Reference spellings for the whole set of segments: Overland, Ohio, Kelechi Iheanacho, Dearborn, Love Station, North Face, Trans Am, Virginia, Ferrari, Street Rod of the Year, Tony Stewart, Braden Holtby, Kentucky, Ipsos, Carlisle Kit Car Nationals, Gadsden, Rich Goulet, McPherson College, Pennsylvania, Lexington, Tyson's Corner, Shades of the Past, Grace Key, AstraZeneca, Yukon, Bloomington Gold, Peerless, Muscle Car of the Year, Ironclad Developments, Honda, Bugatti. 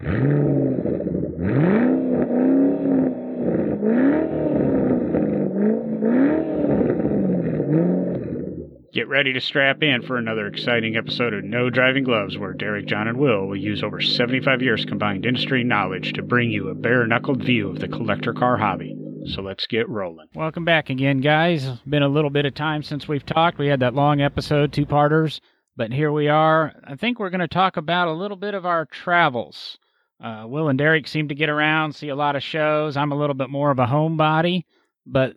Get ready to strap in for another exciting episode of No Driving Gloves, where Derek, John, and Will use over 75 years combined industry knowledge to bring you a bare-knuckled view of the collector car hobby. So let's get rolling. Welcome back again, guys. Been a little bit of time since we've talked. We had that long episode, two-parters, but here we are. I think we're going to talk about a little bit of our travels. Will and Derek seem to get around, see a lot of shows. I'm a little bit more of a homebody, but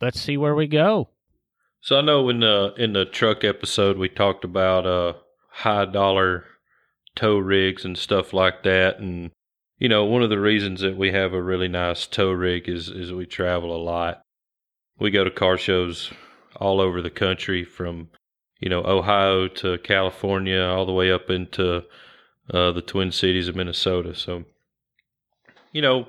let's see where we go. So I know in the truck episode, we talked about high-dollar tow rigs and stuff like that. And, you know, one of the reasons that we have a really nice tow rig is we travel a lot. We go to car shows all over the country from, you know, Ohio to California, all the way up into the Twin Cities of Minnesota. So, you know,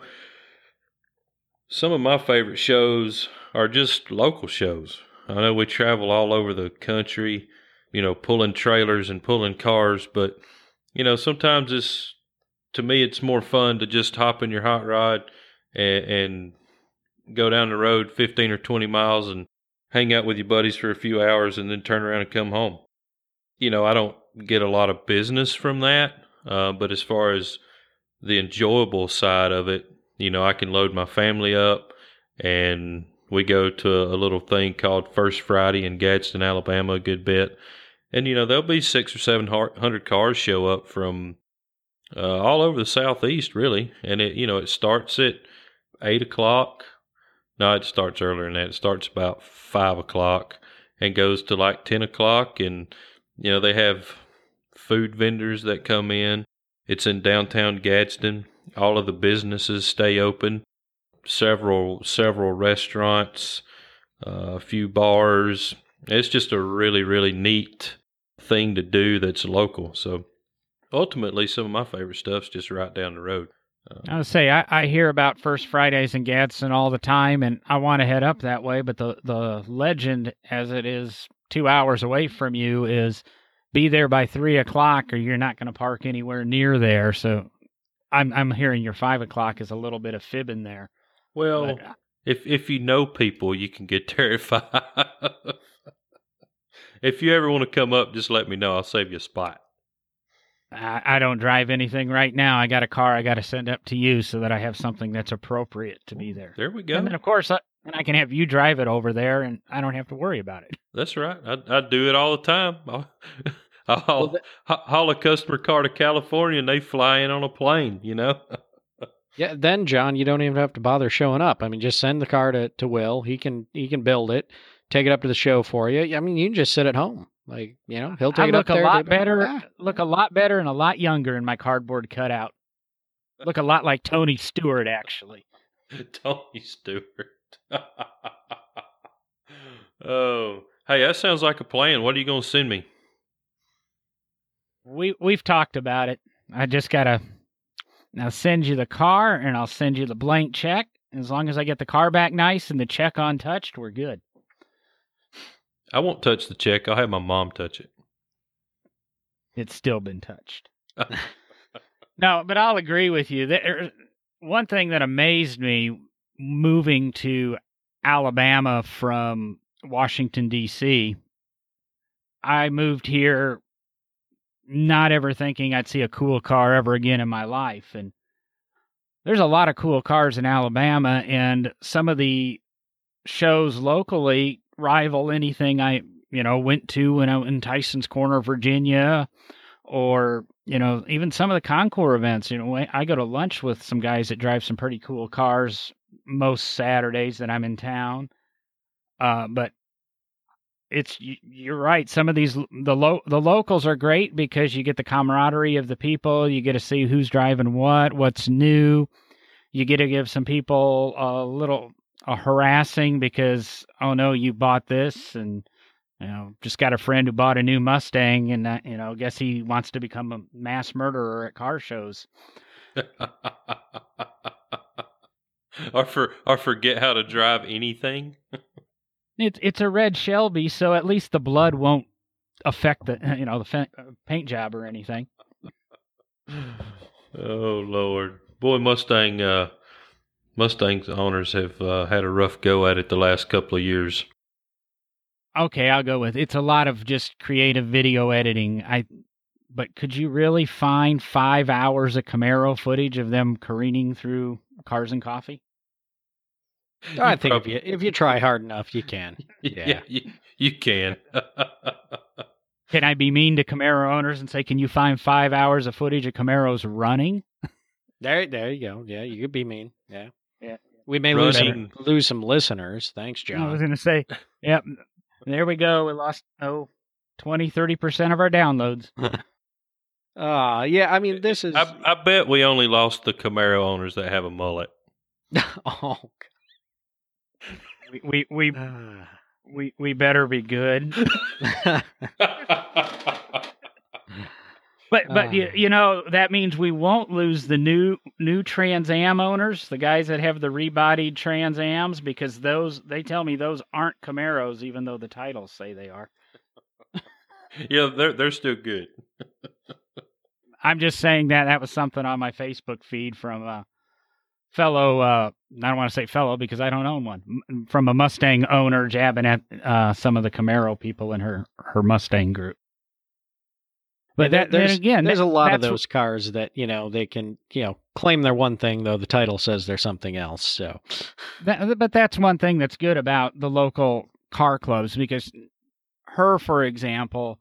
some of my favorite shows are just local shows. I know we travel all over the country, you know, pulling trailers and pulling cars, but, you know, sometimes it's, to me, it's more fun to just hop in your hot rod and go down the road 15 or 20 miles and hang out with your buddies for a few hours and then turn around and come home. You know, I don't get a lot of business from that, but as far as the enjoyable side of it, you know, I can load my family up and we go to a little thing called First Friday in Gadsden, Alabama, a good bit. And, you know, there'll be 600 or 700 cars show up from all over the southeast, really. And, it starts at 8 o'clock. No, it starts earlier than that. It starts about 5 o'clock and goes to like 10 o'clock. And, you know, they have food vendors that come in. It's in downtown Gadsden. All of the businesses stay open. Several restaurants, a few bars. It's just a really, really neat thing to do that's local. So ultimately, some of my favorite stuff's just right down the road. I would say I hear about First Fridays in Gadsden all the time, and I want to head up that way, but the legend, as it is 2 hours away from you, is be there by 3 o'clock or you're not going to park anywhere near there. So I'm hearing your 5 o'clock is a little bit of fib in there. Well, but if you know people, you can get terrified. If you ever want to come up, just let me know. I'll save you a spot. I don't drive anything right now. I got a car I got to send up to you so that I have something that's appropriate to be there. There we go. And then, of course, I can have you drive it over there, and I don't have to worry about it. That's right. I do it all the time. I'll haul a customer car to California, and they fly in on a plane, you know? Yeah, then, John, you don't even have to bother showing up. I mean, just send the car to Will. He can build it, take it up to the show for you. I mean, you can just sit at home. Like, you know, he'll take it up there. Look a lot better and a lot younger in my cardboard cutout. Look a lot like Tony Stewart, actually. Tony Stewart. Oh, hey, that sounds like a plan. What are you going to send me? We've talked about it. I just got to... I'll send you the car, and I'll send you the blank check. As long as I get the car back nice and the check untouched, we're good. I won't touch the check. I'll have my mom touch it. It's still been touched. No, but I'll agree with you. One thing that amazed me moving to Alabama from Washington, D.C., I moved here not ever thinking I'd see a cool car ever again in my life. And there's a lot of cool cars in Alabama, and some of the shows locally rival anything I, you know, went to when I was in Tyson's Corner, Virginia, or, you know, even some of the Concours events. You know, I go to lunch with some guys that drive some pretty cool cars most Saturdays that I'm in town. But you're right. Some of these, the locals are great because you get the camaraderie of the people. You get to see who's driving what's new. You get to give some people a little harassing because, oh no, you bought this, and, you know, just got a friend who bought a new Mustang, and you know, guess he wants to become a mass murderer at car shows. or forget how to drive anything. It's a red Shelby, so at least the blood won't affect the paint job or anything. Oh, Lord. Boy, Mustang owners have had a rough go at it the last couple of years. Okay, I'll go with it's a lot of just creative video editing. But could you really find 5 hours of Camaro footage of them careening through Cars and Coffee? I think if you try hard enough, you can. Yeah, you can. Can I be mean to Camaro owners and say, can you find 5 hours of footage of Camaros running? There you go. Yeah, you could be mean. Yeah. We may lose some listeners. Thanks, John. I was going to say, yep. There we go. We lost 20-30% of our downloads. Yeah, I mean, this is... I bet we only lost the Camaro owners that have a mullet. Oh, God. We better be good. But you know, that means we won't lose the new Trans Am owners, the guys that have the rebodied Trans Ams, because they tell me those aren't Camaros, even though the titles say they are. Yeah, they're still good. I'm just saying that was something on my Facebook feed from fellow, I don't want to say fellow because I don't own one, from a Mustang owner jabbing at some of the Camaro people in her Mustang group. But there's a lot of those cars that, you know, they can, you know, claim they're one thing, though the title says they're something else. So, but that's one thing that's good about the local car clubs, because her, for example,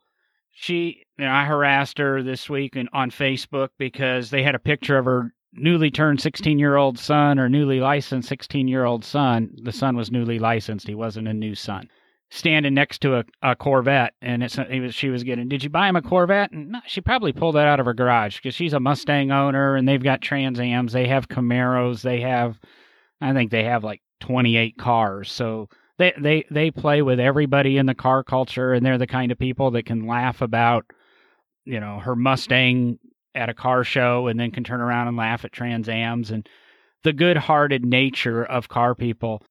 she, you know, I harassed her this week on Facebook because they had a picture of her newly turned 16-year-old son, or newly licensed 16-year-old son. The son was newly licensed. He wasn't a new son. Standing next to a Corvette, and she was getting, did you buy him a Corvette? And no, she probably pulled that out of her garage because she's a Mustang owner, and they've got Trans Ams, they have Camaros, I think they have like 28 cars. So they play with everybody in the car culture, and they're the kind of people that can laugh about, you know, her Mustang at a car show, and then can turn around and laugh at Trans Ams, and the good-hearted nature of car people.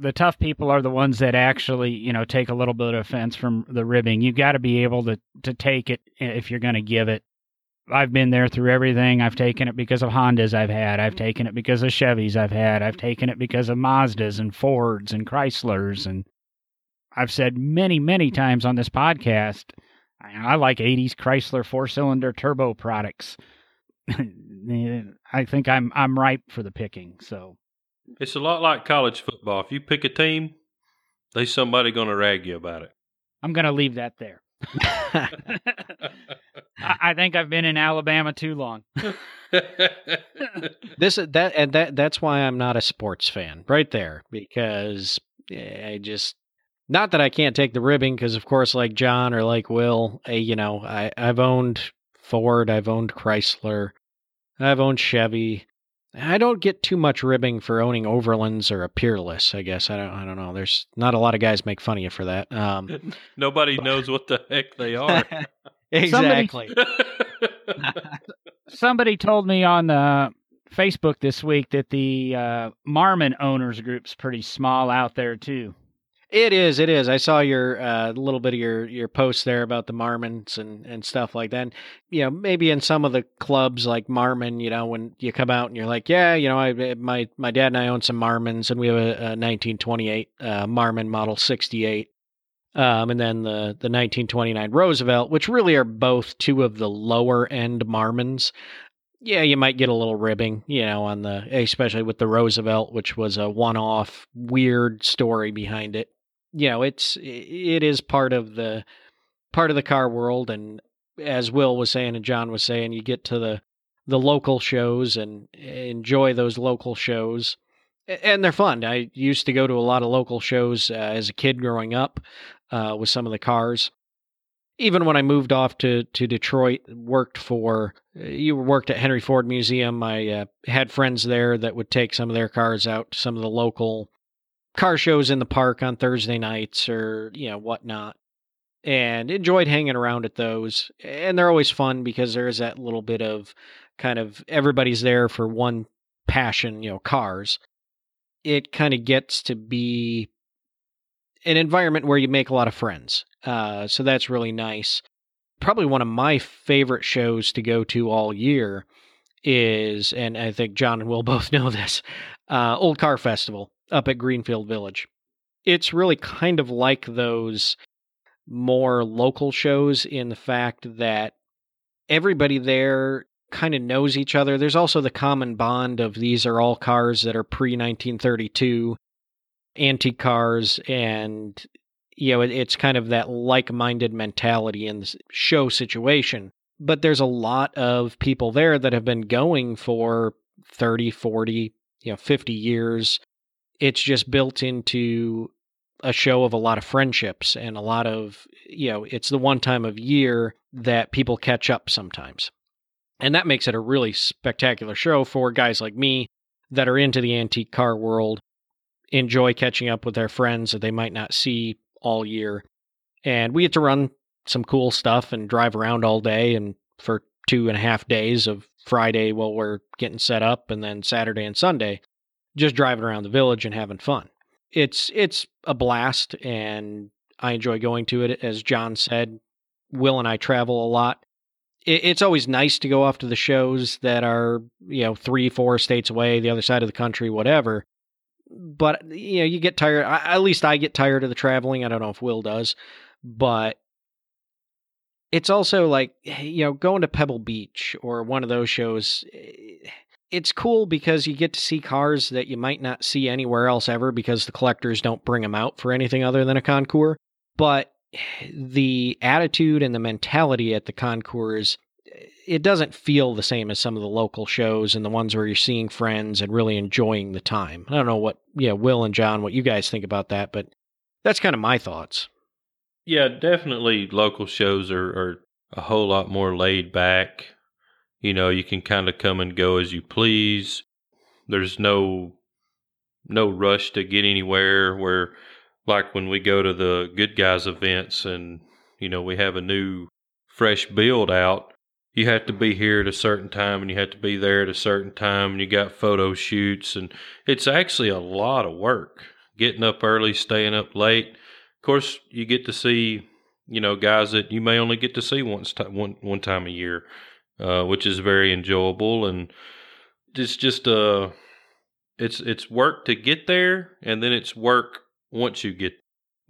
The tough people are the ones that actually, you know, take a little bit of offense from the ribbing. You got to be able to take it if you're going to give it. I've been there through everything. I've taken it because of Hondas I've had. I've taken it because of Chevys I've had. I've taken it because of Mazdas and Fords and Chryslers. And I've said many, many times on this podcast, I like 80s Chrysler four-cylinder turbo products. I think I'm ripe for the picking, so. It's a lot like college football. If you pick a team, there's somebody going to rag you about it. I'm going to leave that there. I think I've been in Alabama too long. That's why I'm not a sports fan, right there, because I just, not that I can't take the ribbing, because of course, like John or like Will, you know, I've owned Ford, I've owned Chrysler, I've owned Chevy. I don't get too much ribbing for owning Overlands or a Peerless, I guess. I don't know. There's not a lot of guys make fun of you for that. Nobody knows what the heck they are. Exactly. Somebody told me on Facebook this week that the Marmon owners group's pretty small out there, too. It is. I saw your little bit of your post there about the Marmons and stuff like that. And, you know, maybe in some of the clubs like Marmon, you know, when you come out and you're like, yeah, you know, my dad and I own some Marmons, and we have a 1928 Marmon Model 68, and then the 1929 Roosevelt, which really are both two of the lower end Marmons. Yeah, you might get a little ribbing, you know, on especially with the Roosevelt, which was a one-off weird story behind it. You know, it is part of the car world, and as Will was saying and John was saying, you get to the local shows and enjoy those local shows, and they're fun. I used to go to a lot of local shows as a kid growing up with some of the cars. Even when I moved off to Detroit, worked at Henry Ford Museum. I had friends there that would take some of their cars out to some of the local car shows in the park on Thursday nights or, you know, whatnot, and enjoyed hanging around at those. And they're always fun because there is that little bit of kind of everybody's there for one passion, you know, cars. It kind of gets to be an environment where you make a lot of friends. So that's really nice. Probably one of my favorite shows to go to all year is, and I think John and Will both know this, Old Car Festival up at Greenfield Village. It's really kind of like those more local shows in the fact that everybody there kind of knows each other. There's also the common bond of these are all cars that are pre-1932, antique cars, and you know, it's kind of that like-minded mentality in the show situation. But there's a lot of people there that have been going for 30, 40, 50 years. It's just built into a show of a lot of friendships and a lot of, it's the one time of year that people catch up sometimes. And that makes it a really spectacular show for guys like me that are into the antique car world, enjoy catching up with their friends that they might not see all year. And we get to run some cool stuff and drive around all day, and for 2.5 days of Friday while we're getting set up, and then Saturday and Sunday, just driving around the village and having fun. It's a blast, and I enjoy going to it. As John said, Will and I travel a lot. It's always nice to go off to the shows that are, 3-4 states away, the other side of the country, whatever. But, you get tired. At least I get tired of the traveling. I don't know if Will does. But it's also like, going to Pebble Beach or one of those shows, it's cool because you get to see cars that you might not see anywhere else ever because the collectors don't bring them out for anything other than a concours. But the attitude and the mentality at the concours, it doesn't feel the same as some of the local shows and the ones where you're seeing friends and really enjoying the time. I don't know what, Will and John, what you guys think about that, but that's kind of my thoughts. Yeah, definitely local shows are a whole lot more laid back. You can kind of come and go as you please. There's no rush to get anywhere, where like when we go to the Good Guys events and, we have a new fresh build out, you have to be here at a certain time and you have to be there at a certain time and you got photo shoots, and it's actually a lot of work getting up early, staying up late. Of course, you get to see, guys that you may only get to see one time a year, which is very enjoyable. And it's just, it's work to get there, and then it's work once you get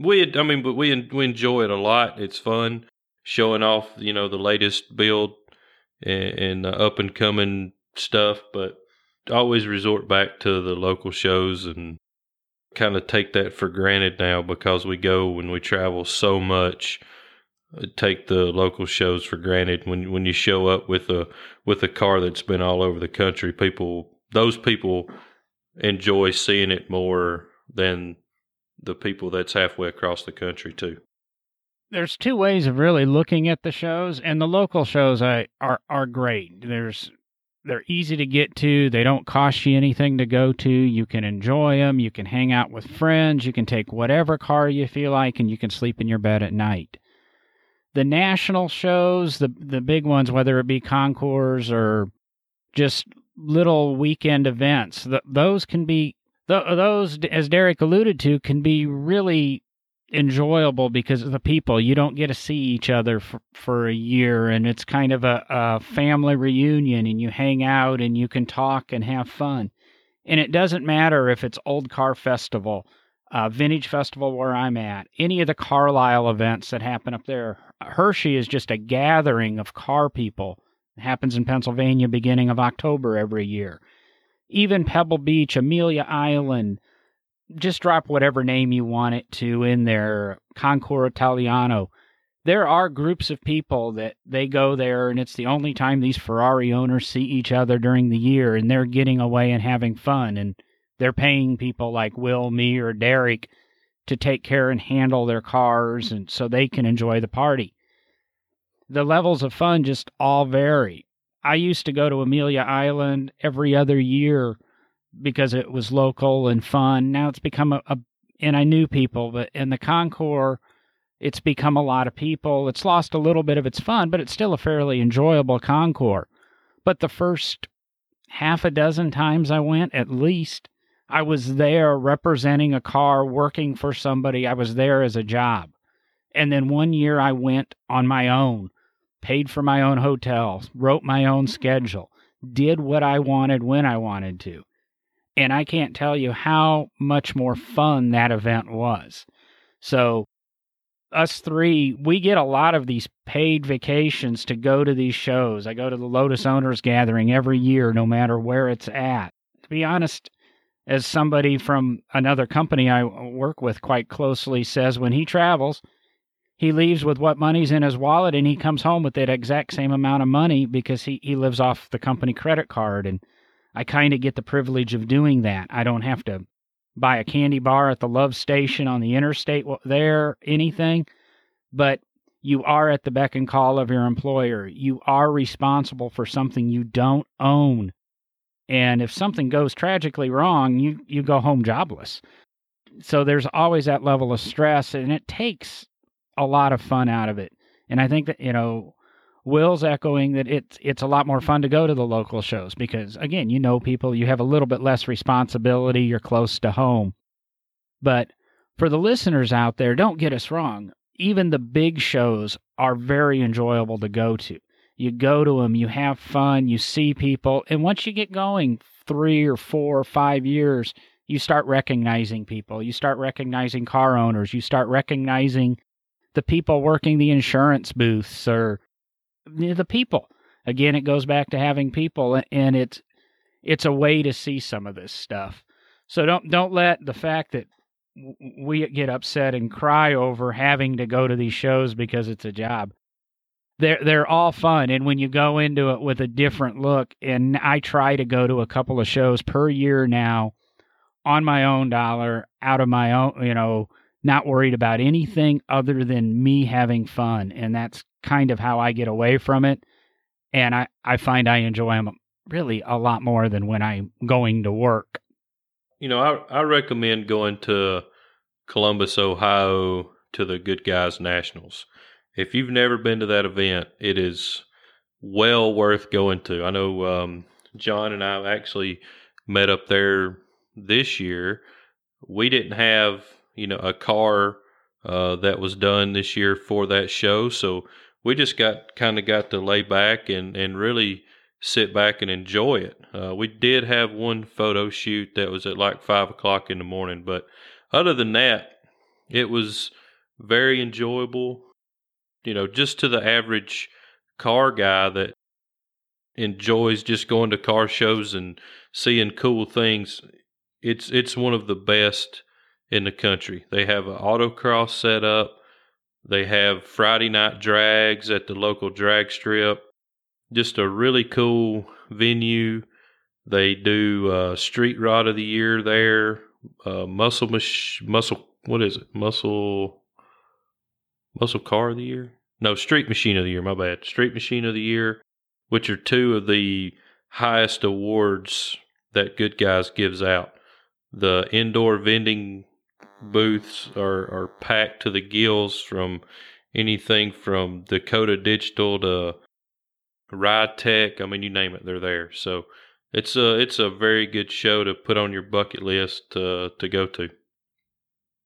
there. We enjoy it a lot. It's fun showing off, the latest build and the up and coming stuff, but always resort back to the local shows and kind of take that for granted now because we go and we travel so much. Take the local shows for granted when you show up with a car that's been all over the country. Those people enjoy seeing it more than the people that's halfway across the country too. There's two ways of really looking at the shows, and the local shows are great. They're easy to get to. They don't cost you anything to go to. You can enjoy them. You can hang out with friends. You can take whatever car you feel like, and you can sleep in your bed at night. The national shows, the big ones, whether it be concours or just little weekend events, those, as Derek alluded to, can be really enjoyable because of the people. You don't get to see each other for a year, and it's kind of a family reunion, and you hang out and you can talk and have fun. And it doesn't matter if it's Old Car Festival, Vintage Festival where I'm at, any of the Carlisle events that happen up there. Hershey is just a gathering of car people. It happens in Pennsylvania beginning of October every year. Even Pebble Beach, Amelia Island, just drop whatever name you want it to in there, Concours Italiano. There are groups of people that they go there, and it's the only time these Ferrari owners see each other during the year, and they're getting away and having fun, and they're paying people like Will, me, or Derek to take care and handle their cars, and so they can enjoy the party. The levels of fun just all vary. I used to go to Amelia Island every other year because it was local and fun. Now it's become and I knew people, but in the concours, it's become a lot of people. It's lost a little bit of its fun, but it's still a fairly enjoyable concours. But the first half a dozen times I went, at least, I was there representing a car, working for somebody. I was there as a job. And then one year I went on my own, paid for my own hotel, wrote my own schedule, did what I wanted when I wanted to. And I can't tell you how much more fun that event was. So us three, we get a lot of these paid vacations to go to these shows. I go to the Lotus Owners Gathering every year, no matter where it's at. To be honest, as somebody from another company I work with quite closely says, when he travels, he leaves with what money's in his wallet, and he comes home with that exact same amount of money because he lives off the company credit card. And I kind of get the privilege of doing that. I don't have to buy a candy bar at the Love Station on the interstate there, anything. But you are at the beck and call of your employer. You are responsible for something you don't own. And if something goes tragically wrong, you go home jobless. So there's always that level of stress, and it takes a lot of fun out of it. And I think that, you know, Will's echoing that it's a lot more fun to go to the local shows because, again, you know people, you have a little bit less responsibility, you're close to home. But for the listeners out there, don't get us wrong. Even the big shows are very enjoyable to go to. You go to them, you have fun, you see people, and once you get going 3 or 4 or 5 years, you start recognizing people. You start recognizing car owners. You start recognizing the people working the insurance booths or the people. Again, it goes back to having people, and it's a way to see some of this stuff. So don't let the fact that we get upset and cry over having to go to these shows because it's a job. They're all fun, and when you go into it with a different look, and I try to go to a couple of shows per year now on my own dollar, out of my own, you know, not worried about anything other than me having fun. And that's kind of how I get away from it. And I find I enjoy them really a lot more than when I'm going to work. You know, I recommend going to Columbus, Ohio, to the Good Guys Nationals. If you've never been to that event, it is well worth going to. I know John and I actually met up there this year. We didn't have, you know, a car that was done this year for that show. So we just got to lay back and really sit back and enjoy it. We did have one photo shoot that was at like 5 o'clock in the morning. But other than that, it was very enjoyable, you know, just to the average car guy that enjoys just going to car shows and seeing cool things. It's one of the best in the country. They have an autocross set up. They have Friday night drags at the local drag strip. Just a really cool venue. They do Street Rod of the Year there. Muscle Car of the Year? No, Street Machine of the Year, my bad. Street Machine of the Year, which are two of the highest awards that Good Guys gives out. The indoor vending booths are packed to the gills, from anything from Dakota Digital to Ride Tech. I mean, you name it, they're there. So it's a very good show to put on your bucket list to go to.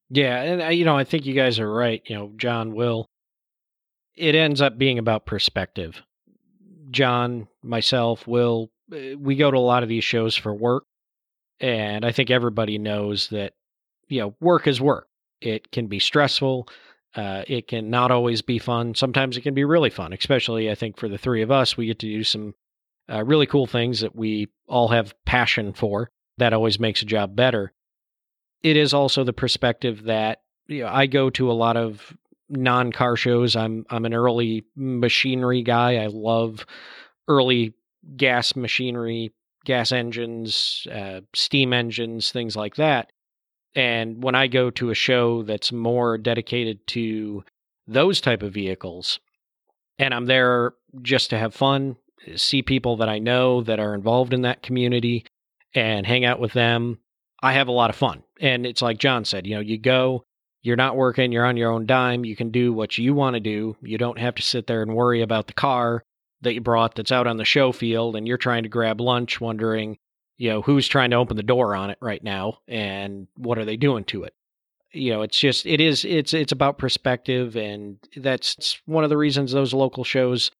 Yeah, and I think you guys are right. You know, John, Will, it ends up being about perspective. John, myself, Will, we go to a lot of these shows for work, and I think everybody knows that, you know, work is work. It can be stressful. It can not always be fun. Sometimes it can be really fun, especially, I think, for the three of us. We get to do some really cool things that we all have passion for. That always makes a job better. It is also the perspective that, you know, I go to a lot of non-car shows. I'm an early machinery guy. I love early gas machinery, gas engines, steam engines, things like that. And when I go to a show that's more dedicated to those type of vehicles, and I'm there just to have fun, see people that I know that are involved in that community and hang out with them, I have a lot of fun. And it's like John said, you know, you go, you're not working, you're on your own dime, you can do what you want to do. You don't have to sit there and worry about the car that you brought that's out on the show field, and you're trying to grab lunch wondering, you know, who's trying to open the door on it right now and what are they doing to it. You know, it's just, it's about perspective. And that's one of the reasons those local shows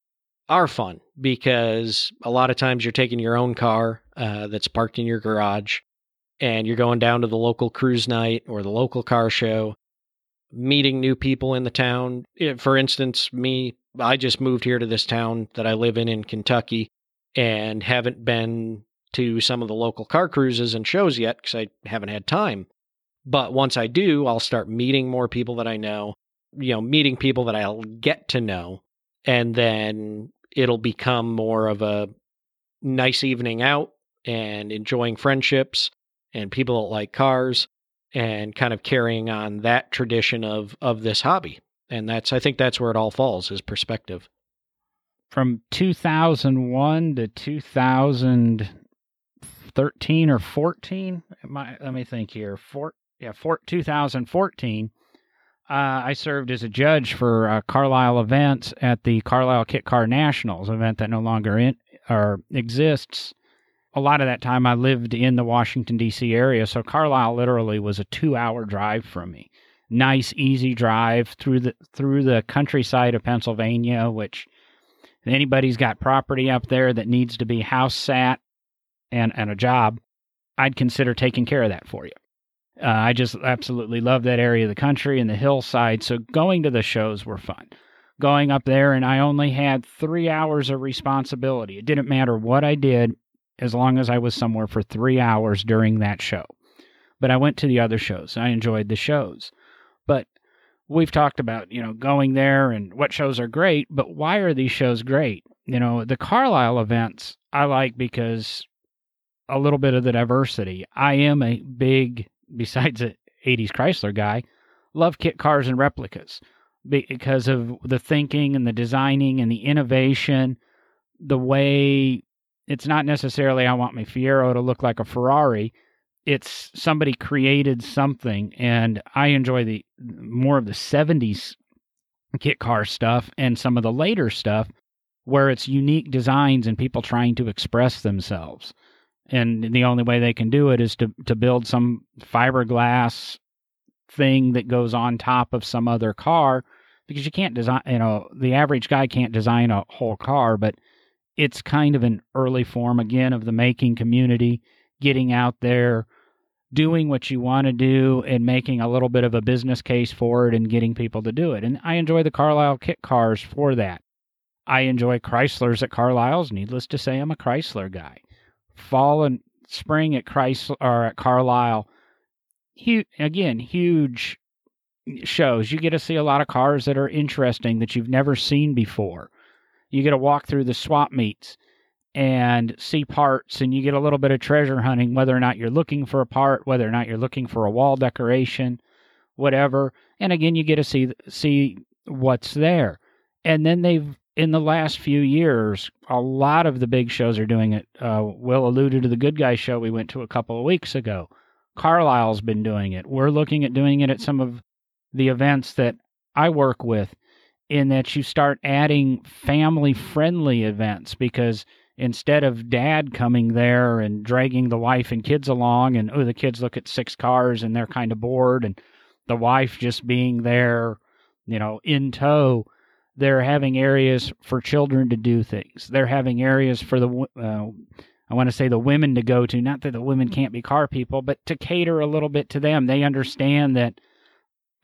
are fun because a lot of times you're taking your own car that's parked in your garage and you're going down to the local cruise night or the local car show, meeting new people in the town. For instance, I just moved here to this town that I live in Kentucky and haven't been to some of the local car cruises and shows yet because I haven't had time. But once I do, I'll start meeting more people that I know, meeting people that I'll get to know. And then it'll become more of a nice evening out and enjoying friendships and people that like cars and kind of carrying on that tradition of this hobby. And I think that's where it all falls, is perspective. From 2001 to 2013 or 14, let me think here. 2014. I served as a judge for Carlisle events at the Carlisle Kit Car Nationals, an event that no longer exists. A lot of that time I lived in the Washington, D.C. area, so Carlisle literally was a 2-hour drive from me. Nice, easy drive through the countryside of Pennsylvania, which if anybody's got property up there that needs to be house sat and a job, I'd consider taking care of that for you. I just absolutely love that area of the country and the hillside, so going to the shows were fun. Going up there, and I only had 3 hours of responsibility. It didn't matter what I did, as long as I was somewhere for 3 hours during that show. But I went to the other shows, and I enjoyed the shows. But we've talked about, going there and what shows are great, but why are these shows great? The Carlisle events I like because a little bit of the diversity. I am a big... besides an 80s Chrysler guy, love kit cars and replicas because of the thinking and the designing and the innovation, the way it's not necessarily I want my Fiero to look like a Ferrari. It's somebody created something, and I enjoy the more of the 70s kit car stuff and some of the later stuff where it's unique designs and people trying to express themselves. And the only way they can do it is to build some fiberglass thing that goes on top of some other car, because you can't design, the average guy can't design a whole car, but it's kind of an early form, again, of the making community, getting out there, doing what you want to do, and making a little bit of a business case for it and getting people to do it. And I enjoy the Carlisle kit cars for that. I enjoy Chryslers at Carlisle's. Needless to say, I'm a Chrysler guy. Fall and spring at Chrysler or at Carlisle, huge shows. You get to see a lot of cars that are interesting that you've never seen before. You get to walk through the swap meets and see parts, and you get a little bit of treasure hunting, whether or not you're looking for a part, whether or not you're looking for a wall decoration, whatever. And again, you get to see what's there. And then they've in the last few years, a lot of the big shows are doing it. Will alluded to the Good Guy show we went to a couple of weeks ago. Carlisle's been doing it. We're looking at doing it at some of the events that I work with, in that you start adding family-friendly events, because instead of dad coming there and dragging the wife and kids along, and the kids look at 6 cars and they're kind of bored, and the wife just being there, in tow, they're having areas for children to do things. They're having areas for the women to go to. Not that the women can't be car people, but to cater a little bit to them. They understand that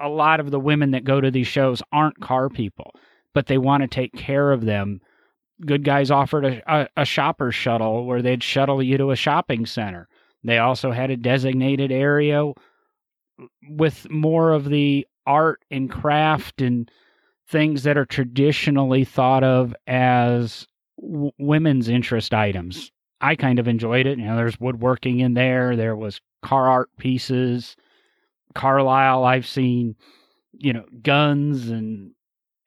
a lot of the women that go to these shows aren't car people, but they want to take care of them. Good Guys offered a shopper shuttle where they'd shuttle you to a shopping center. They also had a designated area with more of the art and craft and things that are traditionally thought of as women's interest items. I kind of enjoyed it. There's woodworking in there. There was car art pieces. Carlisle, I've seen, guns and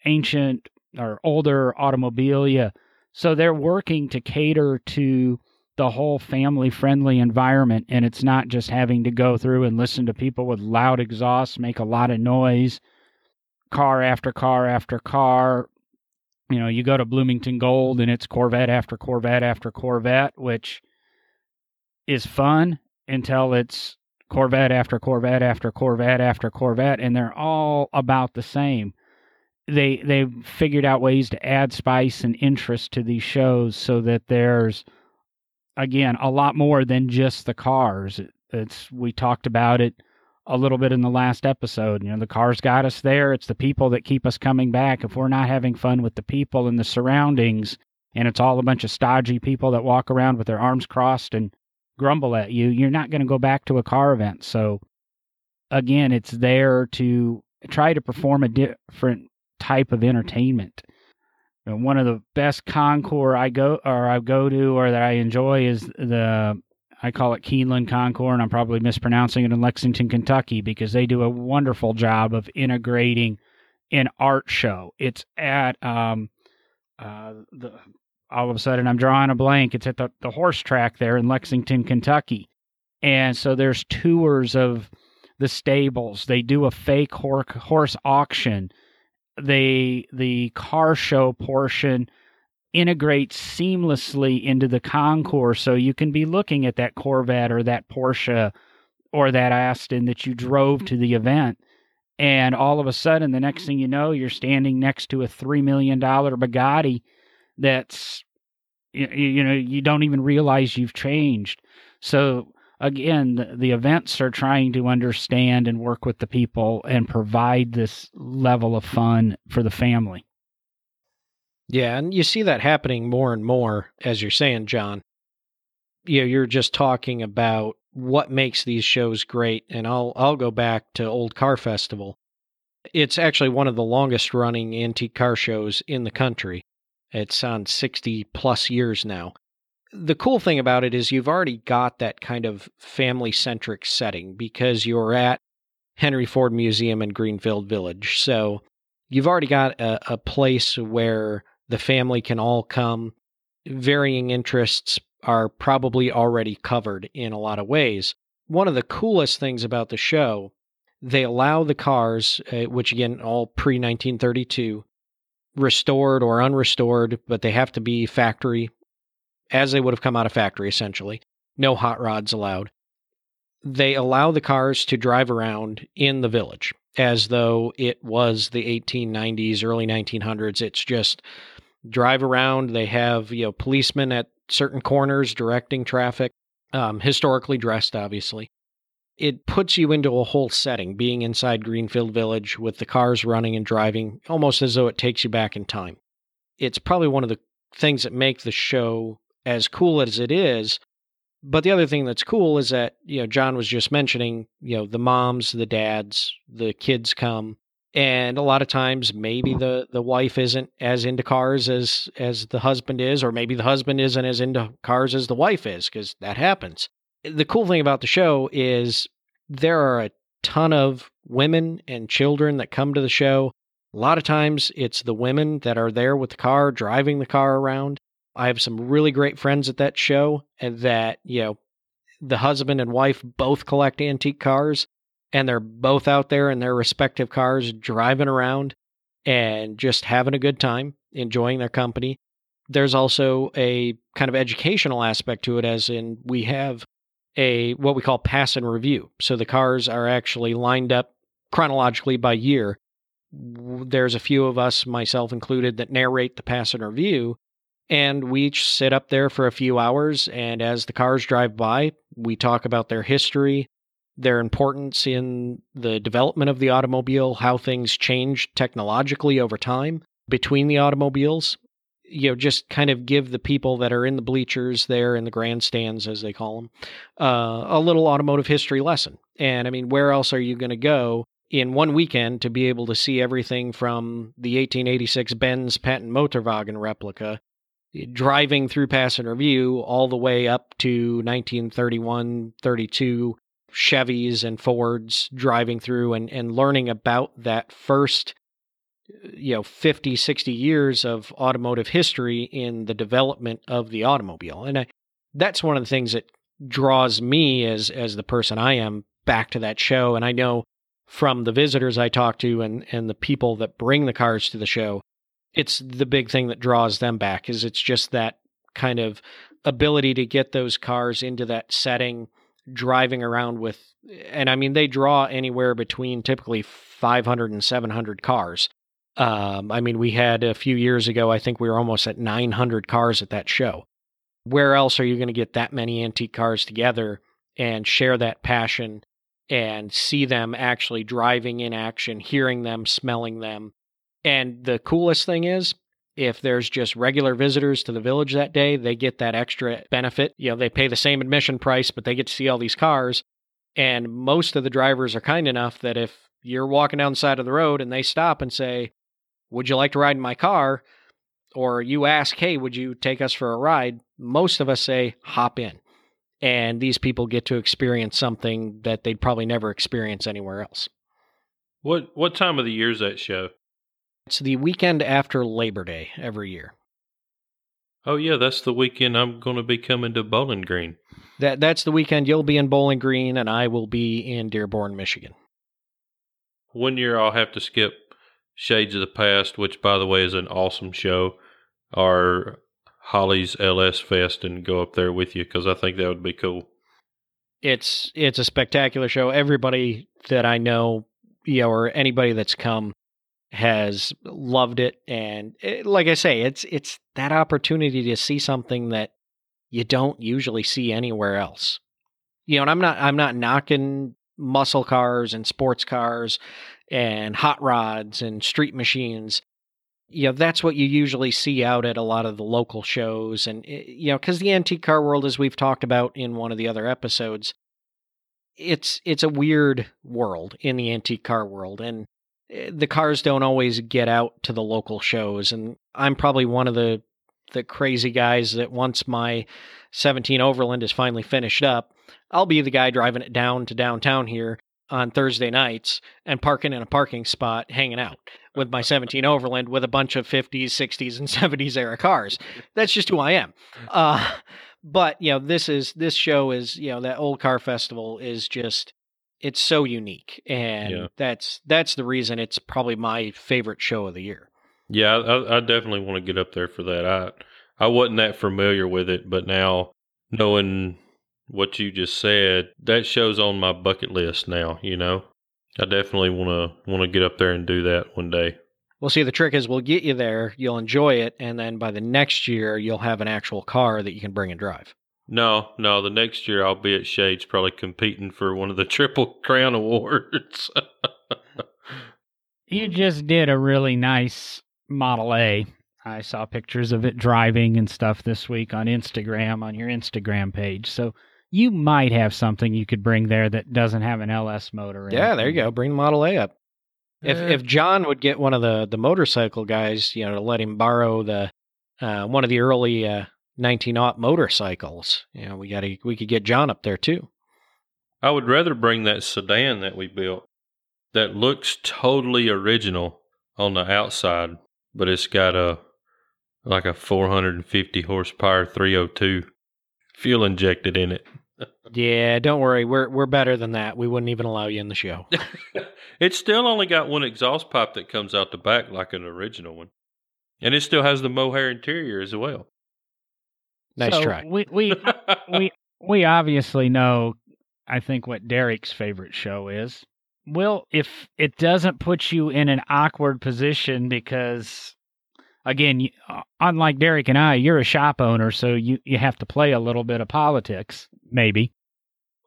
ancient or older automobilia. So they're working to cater to the whole family-friendly environment, and it's not just having to go through and listen to people with loud exhausts, make a lot of noise, car after car after car. You go to Bloomington Gold and it's Corvette after Corvette after Corvette, which is fun until it's Corvette after Corvette after Corvette after Corvette, and they're all about the same. they figured out ways to add spice and interest to these shows so that there's, again, a lot more than just the cars. We talked about it a little bit in the last episode. You know, the cars got us there. It's the people that keep us coming back. If we're not having fun with the people and the surroundings, and it's all a bunch of stodgy people that walk around with their arms crossed and grumble at you, you're not going to go back to a car event. So, again, it's there to try to perform a different type of entertainment. And one of the best concours I go to or that I enjoy is I call it Keeneland Concours, and I'm probably mispronouncing it, in Lexington, Kentucky, because they do a wonderful job of integrating an art show. It's at, all of a sudden I'm drawing a blank. It's at the horse track there in Lexington, Kentucky. And so there's tours of the stables. They do a fake horse auction. The car show portion integrates seamlessly into the concours, so you can be looking at that Corvette or that Porsche or that Aston that you drove to the event, and all of a sudden, the next thing you know, you're standing next to a $3 million Bugatti that's, you know, you don't even realize you've changed. So, again, the events are trying to understand and work with the people and provide this level of fun for the family. Yeah, and you see that happening more and more, as you're saying, John. You know, you're just talking about what makes these shows great, and I'll go back to Old Car Festival. It's actually one of the longest-running antique car shows in the country. It's on 60-plus years now. The cool thing about it is you've already got that kind of family-centric setting because you're at Henry Ford Museum in Greenfield Village, so you've already got a place where the family can all come. Varying interests are probably already covered in a lot of ways. One of the coolest things about the show, they allow the cars, which again, all pre-1932, restored or unrestored, but they have to be factory, as they would have come out of factory, essentially. No hot rods allowed. They allow the cars to drive around in the village as though it was the 1890s, early 1900s. It's just drive around. They have, you know, policemen at certain corners directing traffic, historically dressed, obviously. It puts you into a whole setting, being inside Greenfield Village with the cars running and driving, almost as though it takes you back in time. It's probably one of the things that make the show as cool as it is. But the other thing that's cool is that, you know, John was just mentioning, you know, the moms, the dads, the kids come, and a lot of times maybe the wife isn't as into cars as the husband is, or maybe the husband isn't as into cars as the wife is, because that happens. The cool thing about the show is there are a ton of women and children that come to the show. A lot of times it's the women that are there with the car, driving the car around. I have some really great friends at that show, and that, you know, the husband and wife both collect antique cars, and they're both out there in their respective cars driving around and just having a good time, enjoying their company. There's also a kind of educational aspect to it, as in we have what we call pass and review. So the cars are actually lined up chronologically by year. There's a few of us, myself included, that narrate the pass and review. And we each sit up there for a few hours, and as the cars drive by, we talk about their history, their importance in the development of the automobile, how things changed technologically over time between the automobiles. You know, just kind of give the people that are in the bleachers there, in the grandstands, as they call them, a little automotive history lesson. And, I mean, where else are you going to go in one weekend to be able to see everything from the 1886 Benz patent Motorwagen replica driving through pass and review all the way up to 1931, 32 Chevys and Fords, driving through and learning about that first, you know, 50, 60 years of automotive history in the development of the automobile. And that's one of the things that draws me as the person I am back to that show. And I know from the visitors I talk to and the people that bring the cars to the show, it's the big thing that draws them back, is it's just that kind of ability to get those cars into that setting, driving around with, and I mean, they draw anywhere between typically 500 and 700 cars I mean, we had a few years ago, I think we were almost at 900 cars at that show. Where else are you going to get that many antique cars together and share that passion and see them actually driving in action, hearing them, smelling them? And the coolest thing is, if there's just regular visitors to the village that day, they get that extra benefit. You know, they pay the same admission price, but they get to see all these cars. And most of the drivers are kind enough that if you're walking down the side of the road and they stop and say, "Would you like to ride in my car?" Or you ask, "Hey, would you take us for a ride?" Most of us say, "Hop in." And these people get to experience something that they'd probably never experience anywhere else. What time of the year is that show? It's the weekend after Labor Day every year. Oh, yeah, that's the weekend I'm going to be coming to Bowling Green. That's the weekend you'll be in Bowling Green, and I will be in Dearborn, Michigan. One year I'll have to skip Shades of the Past, which, by the way, is an awesome show, or Holly's LS Fest, and go up there with you, because I think that would be cool. It's a spectacular show. Everybody that I know, you know, or anybody that's come has loved it, and like I say, it's that opportunity to see something that you don't usually see anywhere else. You know, and I'm not knocking muscle cars and sports cars and hot rods and street machines. You know, that's what you usually see out at a lot of the local shows. And, you know, because the antique car world, as we've talked about in one of the other episodes, it's a weird world in the antique car world. And the cars don't always get out to the local shows. And I'm probably one of the crazy guys that once my 17 Overland is finally finished up, I'll be the guy driving it down to downtown here on Thursday nights and parking in a parking spot, hanging out with my 17 Overland with a bunch of 50s, 60s, and 70s era cars. That's just who I am. But, you know, this show is, you know, that Old Car Festival is just, it's so unique. And yeah, that's the reason it's probably my favorite show of the year. Yeah, I definitely want to get up there for that. I wasn't that familiar with it, but now knowing what you just said, that show's on my bucket list now, you know. I definitely want to get up there and do that one day. Well, see, the trick is we'll get you there, you'll enjoy it, and then by the next year, you'll have an actual car that you can bring and drive. No, the next year I'll be at Shades probably competing for one of the Triple Crown Awards. You just did a really nice Model A. I saw pictures of it driving and stuff this week on Instagram, on your Instagram page. So you might have something you could bring there that doesn't have an LS motor in it. Yeah, there you go. Bring the Model A up. If John would get one of the motorcycle guys, you know, to let him borrow the one of the early 19-aught motorcycles, you know, we could get John up there too. I would rather bring that sedan that we built that looks totally original on the outside, but it's got a 450 horsepower 302 fuel injected in it. Yeah, don't worry. We're better than that. We wouldn't even allow you in the show. It's still only got one exhaust pipe that comes out the back like an original one. And it still has the mohair interior as well. Nice so try. We we obviously know, I think, what Derek's favorite show is. Well, if it doesn't put you in an awkward position because, again, you, unlike Derek and I, you're a shop owner, so you have to play a little bit of politics, maybe.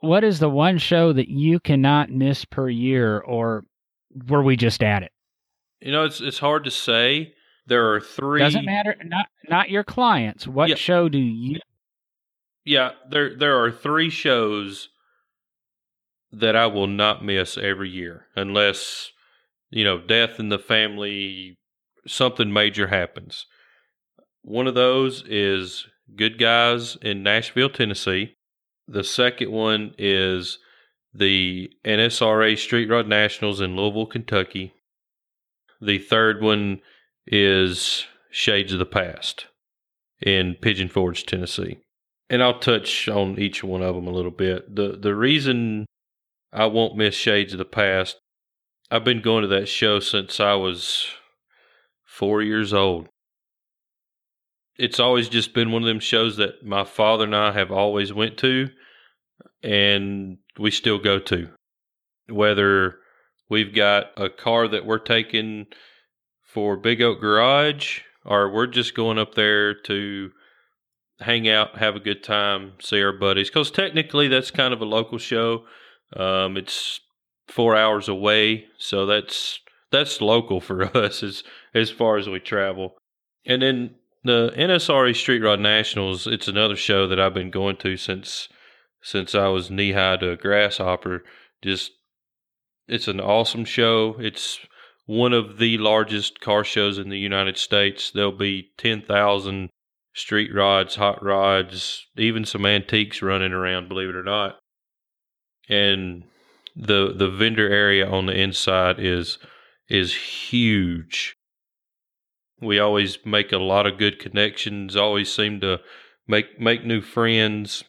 What is the one show that you cannot miss per year, or were we just at it? You know, it's hard to say. There are three. Doesn't matter. Not your clients. What show do you? Yeah, there are three shows that I will not miss every year unless, you know, death in the family, something major happens. One of those is Good Guys in Nashville, Tennessee. The second one is the NSRA Street Rod Nationals in Louisville, Kentucky. The third one is Shades of the Past in Pigeon Forge, Tennessee. And I'll touch on each one of them a little bit. The reason I won't miss Shades of the Past, I've been going to that show since I was 4 years old. It's always just been one of them shows that my father and I have always went to, and we still go to. Whether we've got a car that we're taking for Big Oak Garage, or we're just going up there to hang out, have a good time, see our buddies. Because technically that's kind of a local show. It's 4 hours away, so that's local for us as far as we travel. And then the NSRA Street Rod Nationals, it's another show that I've been going to since I was knee-high to a grasshopper. It's an awesome show. It's one of the largest car shows in the United States. There'll be 10,000 street rods, hot rods, even some antiques running around, believe it or not. And the vendor area on the inside is huge. We always make a lot of good connections, always seem to make new friends.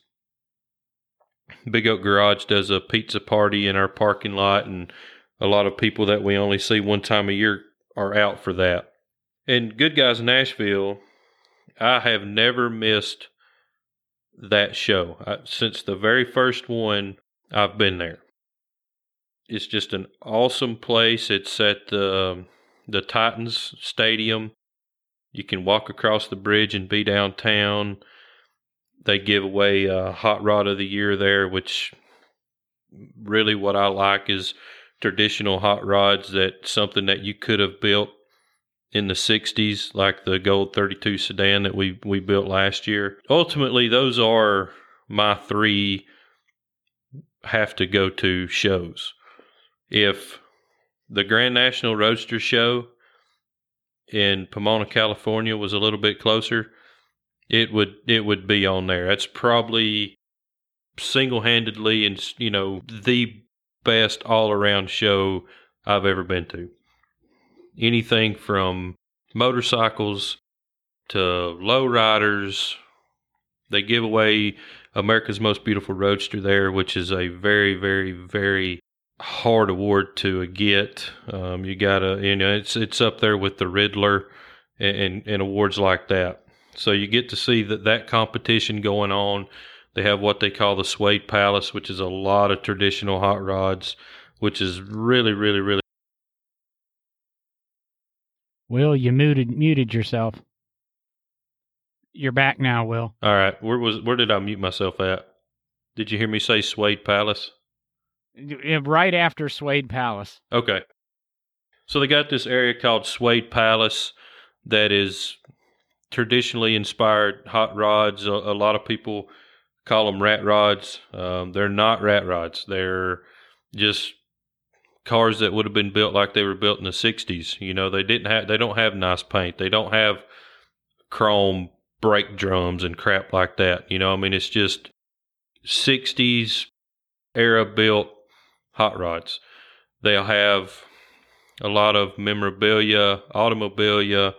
Big Oak Garage does a pizza party in our parking lot, and a lot of people that we only see one time a year are out for that. And Good Guys Nashville, I have never missed that show. Since the very first one, I've been there. It's just an awesome place. It's at the Titans Stadium. You can walk across the bridge and be downtown. They give away a Hot Rod of the Year there, which really what I like is traditional hot rods, that something that you could have built in the 60s, like the gold 32 sedan that we built last year. Ultimately, those are my three have-to-go-to shows. If the Grand National Roadster Show in Pomona, California was a little bit closer, it would be on there. That's probably single-handedly and, the best all-around show I've ever been to. Anything from motorcycles to lowriders. They give away America's Most Beautiful Roadster there, which is a very, very, very hard award to get. You gotta, it's up there with the Riddler and awards like that. So you get to see that competition going on. They have what they call the Suede Palace, which is a lot of traditional hot rods, which is really, really, really. Will, you muted yourself. You're back now, Will. All right. Where did I mute myself at? Did you hear me say Suede Palace? Right after Suede Palace. Okay. So they got this area called Suede Palace that is traditionally inspired hot rods. A lot of people call them rat rods. They're not rat rods. They're just cars that would have been built like they were built in the 60s. They don't have nice paint. They don't have chrome brake drums and crap like that. It's just 60s era built hot rods. They'll have a lot of memorabilia, automobilia,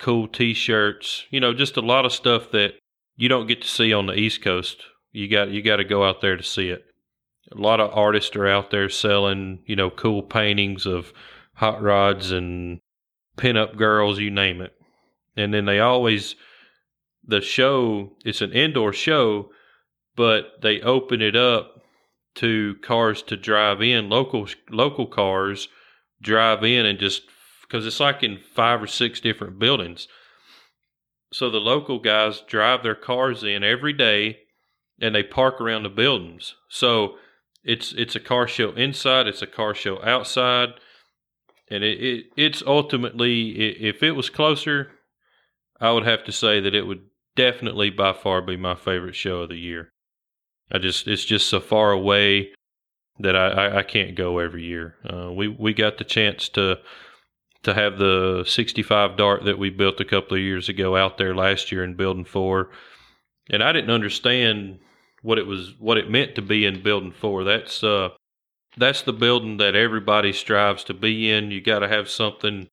cool t-shirts, just a lot of stuff that you don't get to see on the East Coast. You got to go out there to see it. A lot of artists are out there selling, cool paintings of hot rods and pinup girls, you name it. And then the show, it's an indoor show, but they open it up to cars to drive in, local cars drive in and just, because it's like in 5 or 6 different buildings. So the local guys drive their cars in every day and they park around the buildings. So it's a car show inside, it's a car show outside. And it's ultimately, if it was closer, I would have to say that it would definitely by far be my favorite show of the year. It's just so far away that I can't go every year. We got the chance to have the 65 Dart that we built a couple of years ago out there last year in Building 4. And I didn't understand what it meant to be in Building 4. That's the building that everybody strives to be in. You got to have something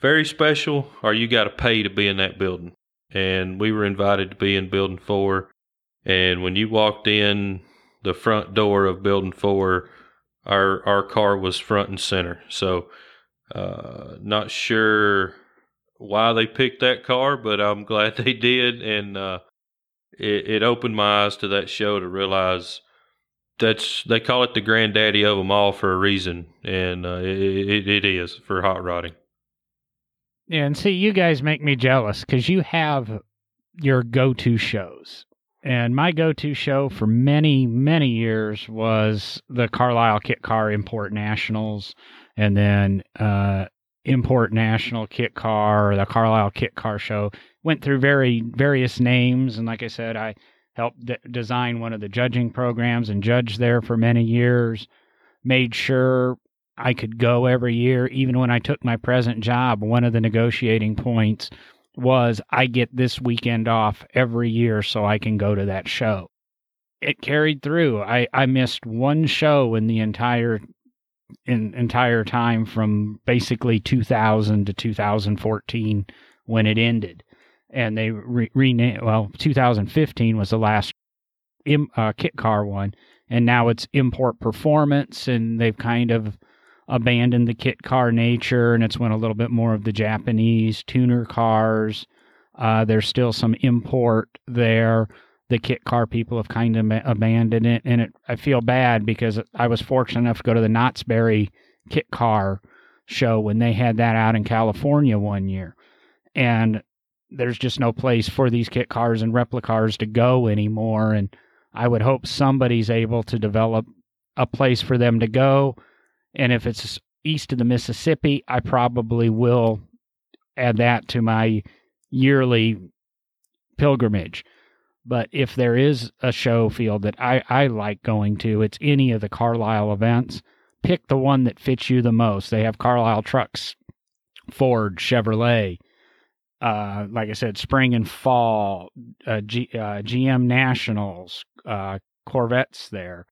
very special, or you got to pay to be in that building. And we were invited to be in Building 4. And when you walked in the front door of Building 4, our car was front and center. So, not sure why they picked that car, but I'm glad they did. And it opened my eyes to that show to realize they call it the granddaddy of them all for a reason, and it is for hot rodding. Yeah, and see, you guys make me jealous because you have your go-to shows. And my go-to show for many, many years was the Carlisle Kit Car Import Nationals, and then Import National Kit Car, or the Carlisle Kit Car Show. Went through various names, and like I said, I helped design one of the judging programs and judged there for many years. Made sure I could go every year. Even when I took my present job, one of the negotiating points was I get this weekend off every year so I can go to that show. It carried through. I missed one show in the entire time from basically 2000 to 2014 when it ended. And they renamed, 2015 was the last kit car one. And now it's Import Performance, and they've kind of abandoned the kit car nature, and it's went a little bit more of the Japanese tuner cars. There's still some import there. The kit car people have kind of abandoned it, and I feel bad because I was fortunate enough to go to the Knott's Berry Kit Car Show when they had that out in California one year. And there's just no place for these kit cars and replica cars to go anymore, and I would hope somebody's able to develop a place for them to go. And if it's east of the Mississippi, I probably will add that to my yearly pilgrimage. But if there is a show field that I like going to, it's any of the Carlisle events. Pick the one that fits you the most. They have Carlisle trucks, Ford, Chevrolet. Like I said, spring and fall, GM Nationals, Corvettes there.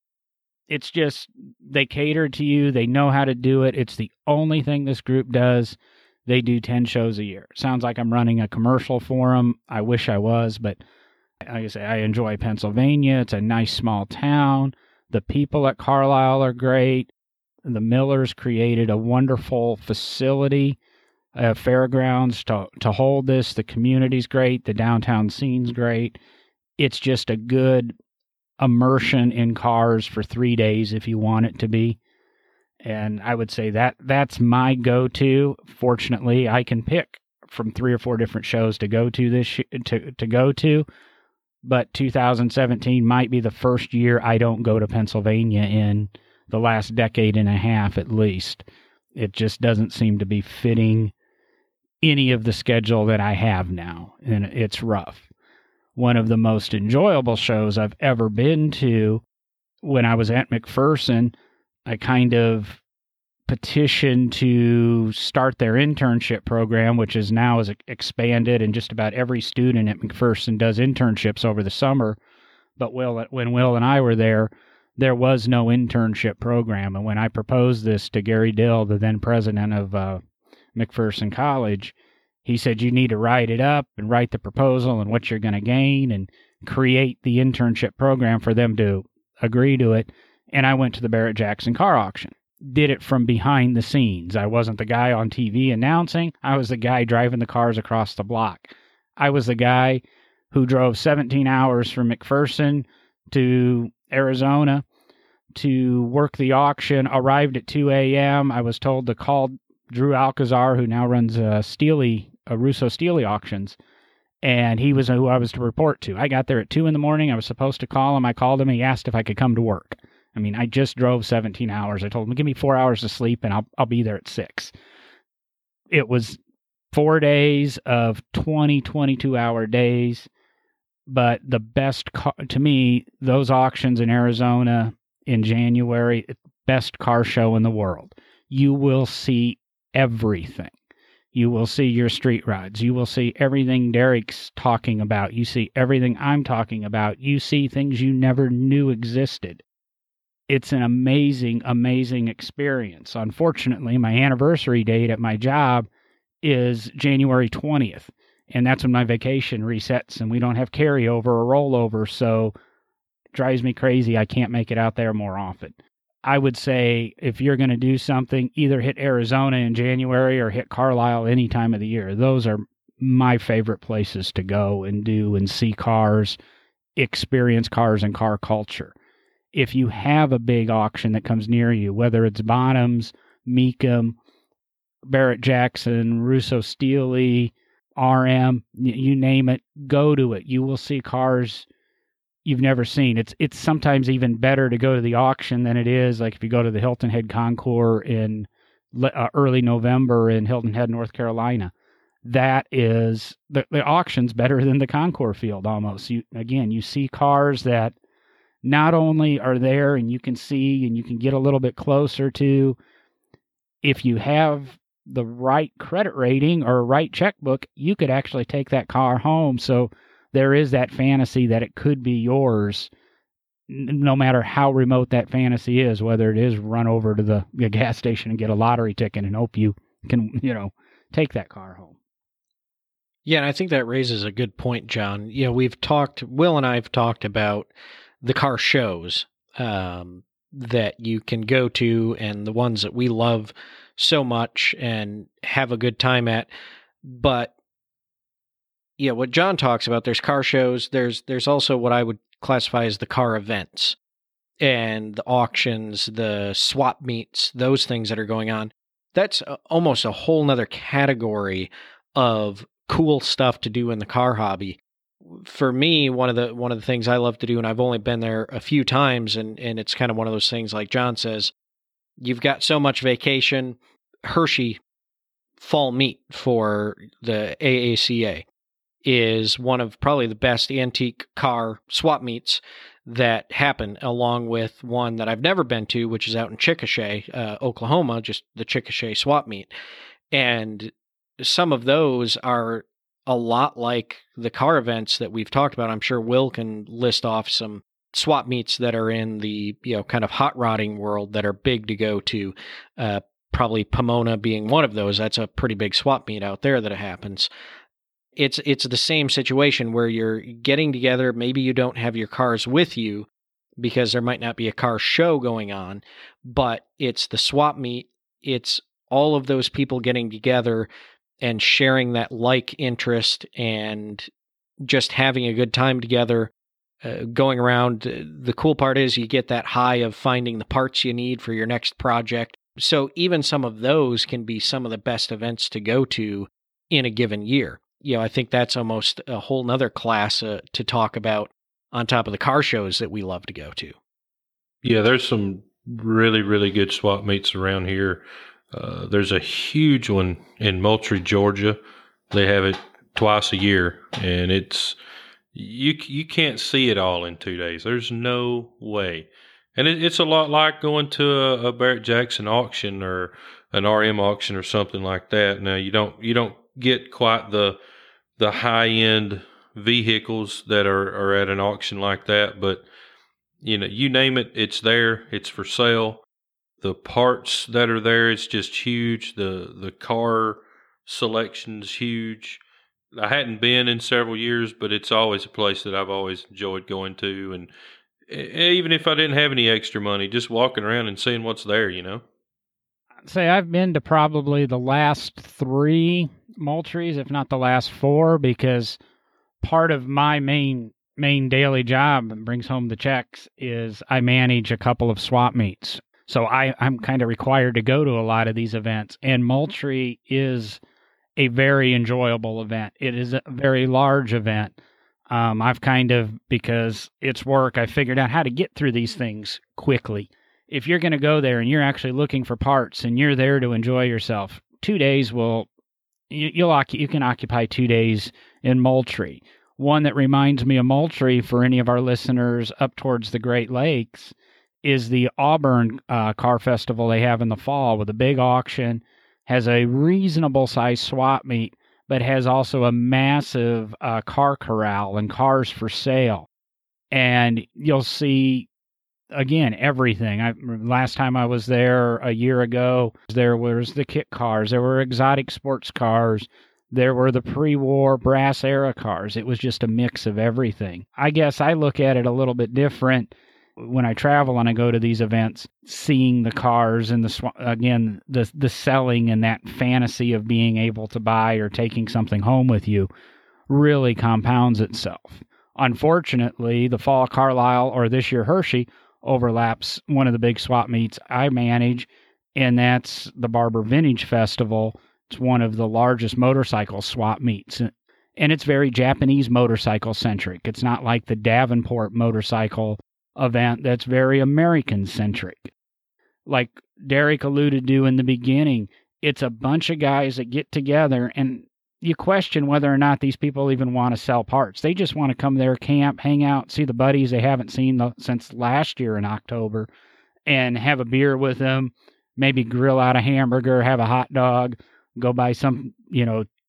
It's just, they cater to you. They know how to do it. It's the only thing this group does. They do 10 shows a year. Sounds like I'm running a commercial for them. I wish I was, but like I say, I enjoy Pennsylvania. It's a nice small town. The people at Carlisle are great. The Millers created a wonderful facility, fairgrounds to hold this. The community's great. The downtown scene's great. It's just a good immersion in cars for 3 days if you want it to be. And I would say that's my go-to. Fortunately, I can pick from 3 or 4 different shows to go to this. But 2017 might be the first year I don't go to Pennsylvania in the last decade and a half at least. It just doesn't seem to be fitting any of the schedule that I have now, and it's rough. One of the most enjoyable shows I've ever been to, when I was at McPherson, I kind of petitioned to start their internship program, which is now is expanded, and just about every student at McPherson does internships over the summer. But when Will and I were there, there was no internship program. And when I proposed this to Gary Dill, the then president of McPherson College, he said, you need to write it up and write the proposal and what you're going to gain and create the internship program for them to agree to it. And I went to the Barrett-Jackson car auction. Did it from behind the scenes. I wasn't the guy on TV announcing. I was the guy driving the cars across the block. I was the guy who drove 17 hours from McPherson to Arizona to work the auction, arrived at 2 a.m. I was told to call Drew Alcazar, who now runs Russo Steely Auctions, and he was who I was to report to. I got there at 2 in the morning. I was supposed to call him. I called him. He asked if I could come to work. I mean, I just drove 17 hours. I told him, give me 4 hours of sleep, and I'll be there at 6. It was 4 days of 22-hour days, but the best, to me, those auctions in Arizona in January, best car show in the world. You will see everything. You will see your street rides. You will see everything Derek's talking about. You see everything I'm talking about. You see things you never knew existed. It's an amazing, amazing experience. Unfortunately, my anniversary date at my job is January 20th, and that's when my vacation resets, and we don't have carryover or rollover, so it drives me crazy. I can't make it out there more often. I would say if you're going to do something, either hit Arizona in January or hit Carlisle any time of the year. Those are my favorite places to go and do and see cars, experience cars and car culture. If you have a big auction that comes near you, whether it's Bonhams, Mecum, Barrett Jackson, Russo Steele, RM, you name it, go to it. You will see cars you've never seen. It's sometimes even better to go to the auction than it is. Like if you go to the Hilton Head Concours in early November in Hilton Head, North Carolina, that is the auction's better than the Concours field almost. You see cars that not only are there and you can see and you can get a little bit closer to, if you have the right credit rating or right checkbook, you could actually take that car home. So there is that fantasy that it could be yours, no matter how remote that fantasy is, whether it is run over to the gas station and get a lottery ticket and hope you can, take that car home. Yeah, and I think that raises a good point, John. You know, Will and I have talked about the car shows that you can go to and the ones that we love so much and have a good time at. But yeah, what John talks about, there's car shows, there's also what I would classify as the car events and the auctions, the swap meets, those things that are going on. That's almost a whole nother category of cool stuff to do in the car hobby. For me, one of the things I love to do, and I've only been there a few times, and it's kind of one of those things, like John says, you've got so much vacation. Hershey fall meet for the AACA is one of probably the best antique car swap meets that happen, along with one that I've never been to, which is out in Chickasha, Oklahoma, just the Chickasha swap meet. And some of those are a lot like the car events that we've talked about. I'm sure Will can list off some swap meets that are in the, kind of hot rodding world that are big to go to, probably Pomona being one of those. That's a pretty big swap meet out there that it happens. It's the same situation where you're getting together. Maybe you don't have your cars with you because there might not be a car show going on, but it's the swap meet. It's all of those people getting together and sharing that like interest and just having a good time together, going around. The cool part is you get that high of finding the parts you need for your next project. So even some of those can be some of the best events to go to in a given year. I think that's almost a whole nother class to talk about on top of the car shows that we love to go to. Yeah, there's some really, really good swap meets around here. There's a huge one in Moultrie, Georgia. They have it twice a year, and it's you can't see it all in 2 days. There's no way. And it's a lot like going to a Barrett Jackson auction or an RM auction or something like that. Now you don't get quite the high end vehicles that are at an auction like that, but you name it, it's there. It's for sale. The parts that are there, it's just huge. The car selection's huge. I hadn't been in several years, but it's always a place that I've always enjoyed going to. And even if I didn't have any extra money, just walking around and seeing what's there, I'd say I've been to probably the last 3 Moultries, if not the last 4, because part of my main daily job and brings home the checks is I manage a couple of swap meets. So I'm kind of required to go to a lot of these events, and Moultrie is a very enjoyable event. It is a very large event. I've kind of, because it's work, I figured out how to get through these things quickly. If you're going to go there and you're actually looking for parts and you're there to enjoy yourself, 2 days you can occupy 2 days in Moultrie. One that reminds me of Moultrie for any of our listeners up towards the Great Lakes is the Auburn Car Festival they have in the fall, with a big auction, has a reasonable size swap meet, but has also a massive car corral and cars for sale. And you'll see, again, everything. Last time I was there a year ago, there was the kit cars, there were exotic sports cars, there were the pre-war brass era cars. It was just a mix of everything. I guess I look at it a little bit different when I travel and I go to these events, seeing the cars and the selling and that fantasy of being able to buy or taking something home with you really compounds itself. Unfortunately, the fall Carlisle, or this year Hershey, overlaps one of the big swap meets I manage, and that's the Barber Vintage Festival. It's one of the largest motorcycle swap meets, and it's very Japanese motorcycle-centric. It's not like the Davenport motorcycle event that's very American-centric. Like Derek alluded to in the beginning, it's a bunch of guys that get together, and you question whether or not these people even want to sell parts. They just want to come there, camp, hang out, see the buddies they haven't seen since last year in October, and have a beer with them, maybe grill out a hamburger, have a hot dog, go buy some,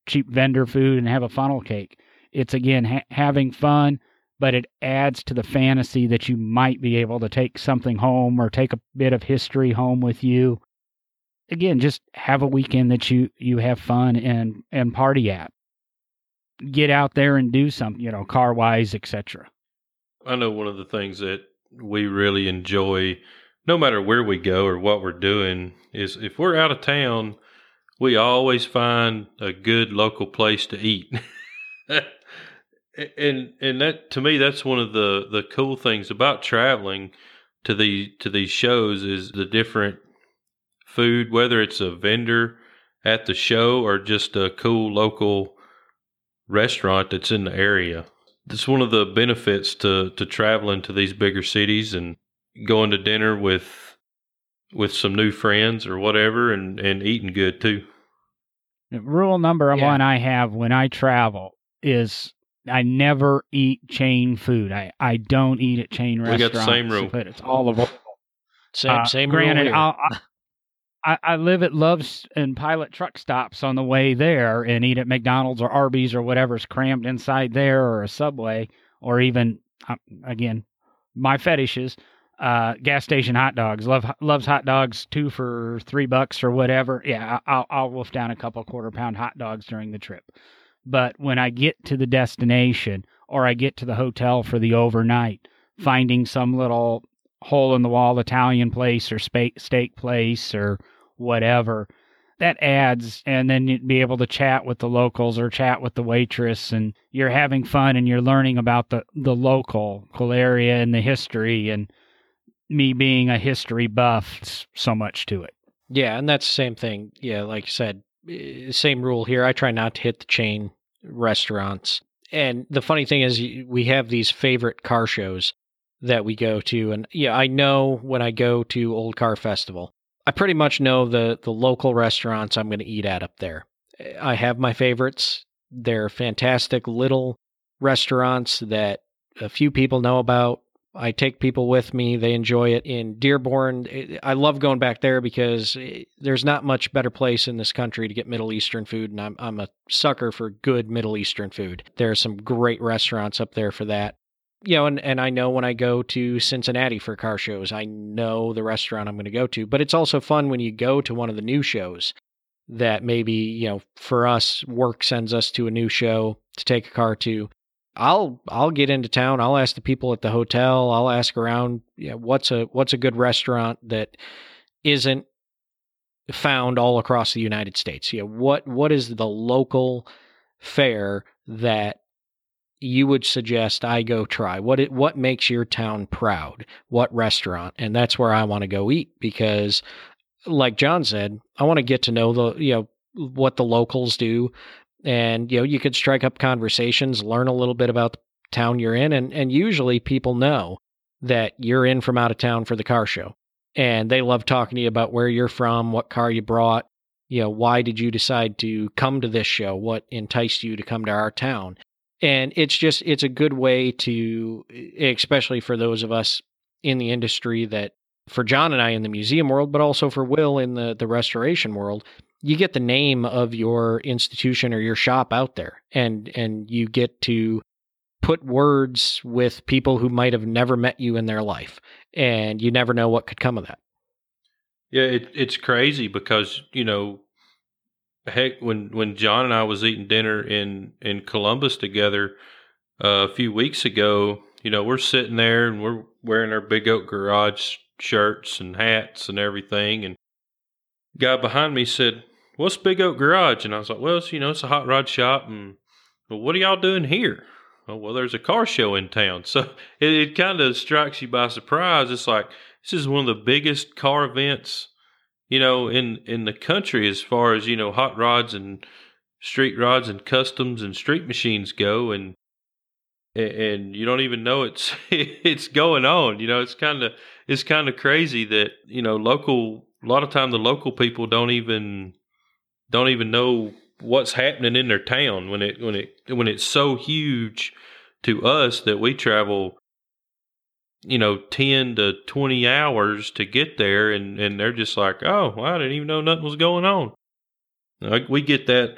cheap vendor food and have a funnel cake. It's, again, having fun, but it adds to the fantasy that you might be able to take something home or take a bit of history home with you. Again, just have a weekend that you have fun and party at. Get out there and do something, car-wise, etc. I know one of the things that we really enjoy, no matter where we go or what we're doing, is if we're out of town, we always find a good local place to eat. And that, to me, that's one of the cool things about traveling to these shows is the different food, whether it's a vendor at the show or just a cool local restaurant that's in the area. That's one of the benefits to traveling to these bigger cities and going to dinner with some new friends or whatever and eating good too. Rule number one I have when I travel is I never eat chain food. I don't eat at chain restaurants. We got the same rule. But it's all of them. Same granted, rule. Granted, I live at Love's and Pilot truck stops on the way there and eat at McDonald's or Arby's or whatever's crammed inside there or a Subway or even, again, my fetishes, gas station hot dogs. Love's hot dogs, 2 for $3 or whatever. Yeah, I'll wolf down a couple quarter-pound hot dogs during the trip. But when I get to the destination or I get to the hotel for the overnight, finding some little hole-in-the-wall Italian place or steak place or whatever, that adds, and then you'd be able to chat with the locals or chat with the waitress, and you're having fun and you're learning about the local area and the history, and me being a history buff, it's so much to it. Yeah, and that's the same thing. Yeah, like you said, same rule here. I try not to hit the chain restaurants. And the funny thing is we have these favorite car shows that we go to. And yeah, I know when I go to Old Car Festival, I pretty much know the local restaurants I'm going to eat at up there. I have my favorites. They're fantastic little restaurants that a few people know about. I take people with me. They enjoy it. In Dearborn, I love going back there because there's not much better place in this country to get Middle Eastern food, and I'm a sucker for good Middle Eastern food. There are some great restaurants up there for that. And I know when I go to Cincinnati for car shows, I know the restaurant I'm going to go to. But it's also fun when you go to one of the new shows that maybe, for us, work sends us to a new show to take a car to. I'll get into town. I'll ask the people at the hotel. I'll ask around, what's a good restaurant that isn't found all across the United States? What is the local fare that you would suggest I go try? What makes your town proud? What restaurant? And that's where I want to go eat, because like John said, I want to get to know what the locals do. And, you could strike up conversations, learn a little bit about the town you're in. And usually people know that you're in from out of town for the car show. And they love talking to you about where you're from, what car you brought, why did you decide to come to this show? What enticed you to come to our town? And it's a good way to, especially for those of us in the industry that, for John and I in the museum world, but also for Will in the restoration world, you get the name of your institution or your shop out there, and you get to put words with people who might have never met you in their life, and you never know what could come of that. Yeah, it's crazy because, heck, when John and I was eating dinner in Columbus together a few weeks ago, we're sitting there and we're wearing our Big Oak Garage shirts and hats and everything, and guy behind me said, "What's Big Oak Garage?" And I was like, "Well, it's a hot rod shop." And, "Well, what are y'all doing here?" "Well, there's a car show in town." So it kind of strikes you by surprise. It's like, this is one of the biggest car events you know, in the country as far as, you know, hot rods and street rods and customs and street machines go, and you don't even know it's going on. You know, it's kind of crazy that, you know, a lot of time the local people don't even know what's happening in their town when it's so huge to us that we travel, you know, 10 to 20 hours to get there, and they're just like, oh, well, I didn't even know nothing was going on. Like, we get that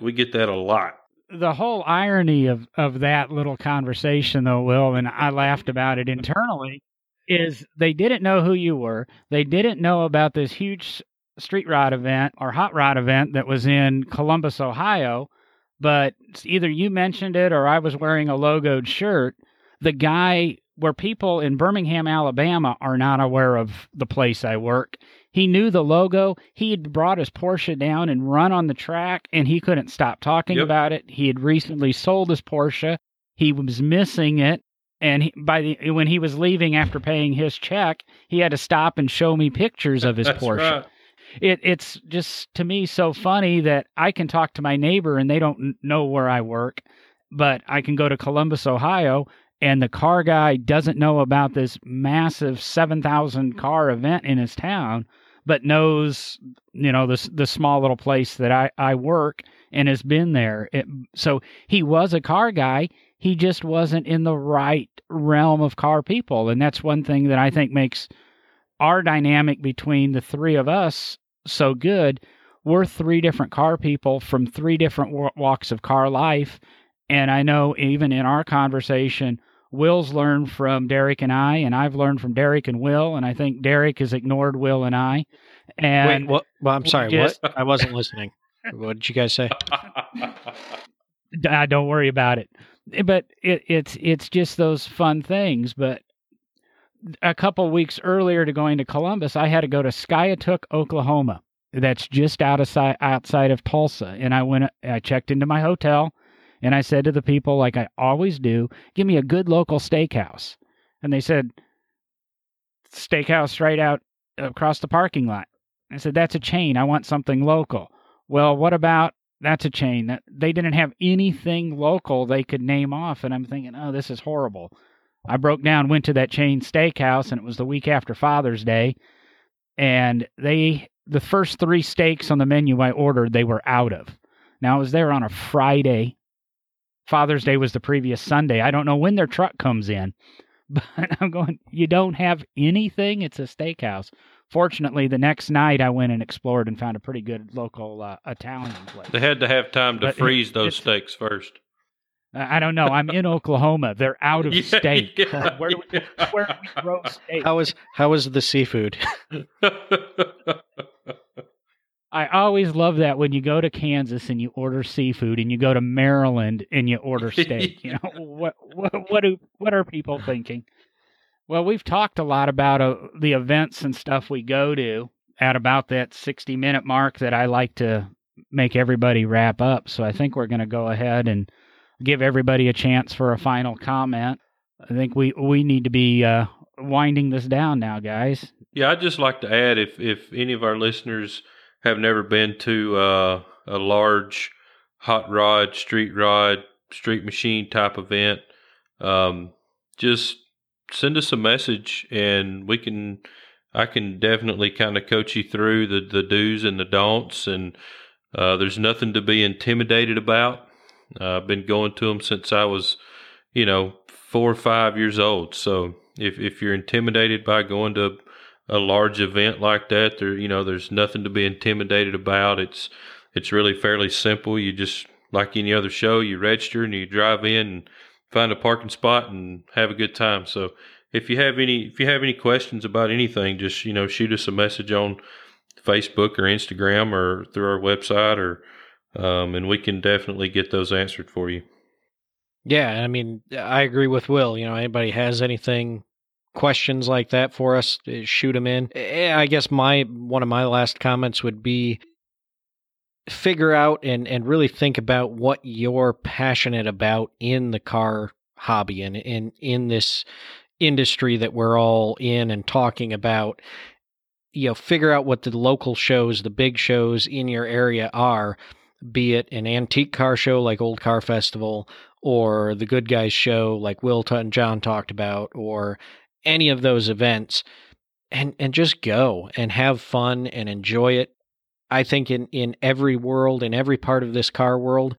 a lot. The whole irony of that little conversation, though, Will, and I laughed about it internally, is they didn't know who you were. They didn't know about this huge street rod event or hot rod event that was in Columbus, Ohio, but either you mentioned it or I was wearing a logoed shirt. The guy, where people in Birmingham, Alabama are not aware of the place I work. He knew the logo. He had brought his Porsche down and run on the track, and he couldn't stop talking about it. He had recently sold his Porsche. He was missing it, and when he was leaving after paying his check, he had to stop and show me pictures of his Porsche. Right. It's just, to me, so funny that I can talk to my neighbor, and they don't know where I work, but I can go to Columbus, Ohio, and the car guy doesn't know about this massive 7,000 car event in his town, but knows, you know, the small little place that I work and has been there. So he was a car guy. He just wasn't in the right realm of car people. And that's one thing that I think makes our dynamic between the three of us so good. We're three different car people from three different walks of car life. And I know even in our conversation, Will's learned from Derek and I, and I've learned from Derek and Will, and I think Derek has ignored Will and I. And wait, what? Well, I'm sorry, what? I wasn't listening. What did you guys say? Don't worry about it. But it's just those fun things. But a couple weeks earlier to going to Columbus, I had to go to Skyatook, Oklahoma. That's just outside of Tulsa. And I checked into my hotel. And I said to the people, like I always do, give me a good local steakhouse. And they said, steakhouse right out across the parking lot. I said, that's a chain. I want something local. Well, what about that's a chain? That they didn't have anything local they could name off. And I'm thinking, oh, this is horrible. I broke down, went to that chain steakhouse, and it was the week after Father's Day. And the first three steaks on the menu I ordered, they were out of. Now, I was there on a Friday. Father's Day was the previous Sunday. I don't know when their truck comes in, but I'm going, you don't have anything? It's a steakhouse. Fortunately, the next night I went and explored and found a pretty good local Italian place. They had to have time to freeze those steaks first. I don't know. I'm in Oklahoma. They're out of steak. Yeah, where do we grow steak? How was the seafood? I always love that when you go to Kansas and you order seafood, and you go to Maryland and you order steak. You know, what are people thinking? Well, we've talked a lot about the events and stuff we go to at about that 60-minute mark that I like to make everybody wrap up. So I think we're going to go ahead and give everybody a chance for a final comment. I think we need to be winding this down now, guys. Yeah, I'd just like to add, if any of our listeners have never been to a large hot rod, street machine type event, just send us a message, and I can definitely kind of coach you through the do's and the don'ts, and there's nothing to be intimidated about. I've been going to them since I was, 4 or 5 years old. So if you're intimidated by going to a large event like that, there's nothing to be intimidated about. It's really fairly simple. You just, like any other show, you register and you drive in and find a parking spot and have a good time. So if you have any questions about anything, just, shoot us a message on Facebook or Instagram or through our website, or and we can definitely get those answered for you. Yeah. I mean, I agree with Will, anybody has anything, questions like that for us, shoot them in. I guess one of my last comments would be, figure out and really think about what you're passionate about in the car hobby and in this industry that we're all in and talking about. you know, figure out what the local shows, the big shows in your area are, be it an antique car show like Old Car Festival or the Good Guys show like Will and John talked about, or any of those events, and just go and have fun and enjoy it. I think in every world, in every part of this car world,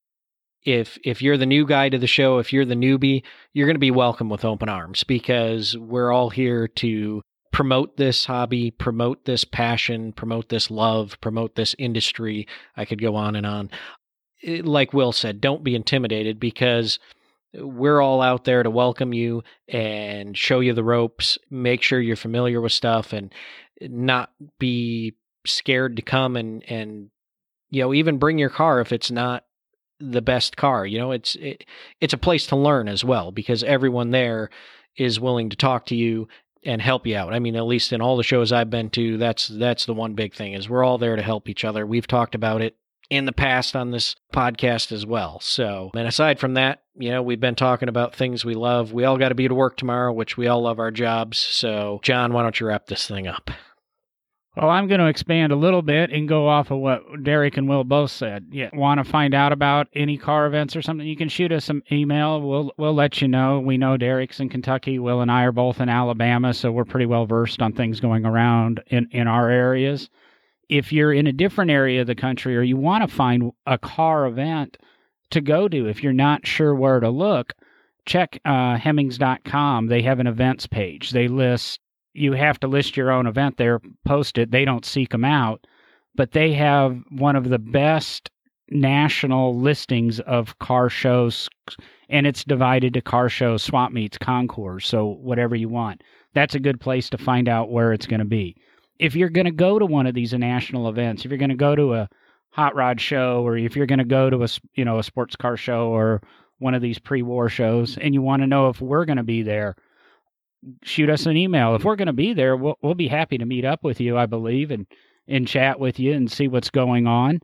if you're the new guy to the show, if you're the newbie, you're going to be welcome with open arms, because we're all here to promote this hobby, promote this passion, promote this love, promote this industry. I could go on and on. Like Will said, don't be intimidated, because we're all out there to welcome you and show you the ropes, make sure you're familiar with stuff, and not be scared to come and you know, even bring your car if it's not the best car. You know, it's a place to learn as well, because everyone there is willing to talk to you and help you out. I mean, at least in all the shows I've been to, that's the one big thing, is we're all there to help each other. We've talked about it in the past on this podcast as well. So, and aside from that, you know, we've been talking about things we love. We all got to be to work tomorrow, which we all love our jobs. So, John, why don't you wrap this thing up? Well, I'm going to expand a little bit and go off of what Derek and Will both said. Yeah, want to find out about any car events or something? You can shoot us an email. We'll let you know. We know Derek's in Kentucky. Will and I are both in Alabama, so we're pretty well versed on things going around in our areas. If you're in a different area of the country, or you want to find a car event to go to, if you're not sure where to look, check Hemmings.com. They have an events page. They list. You have to list your own event there, post it. They don't seek them out, but they have one of the best national listings of car shows, and it's divided to car shows, swap meets, concours, so whatever you want. That's a good place to find out where it's going to be. If you're going to go to one of these national events, if you're going to go to a hot rod show, or if you're going to go to a sports car show or one of these pre-war shows, and you want to know if we're going to be there, shoot us an email. If we're going to be there, we'll be happy to meet up with you, I believe, and chat with you and see what's going on.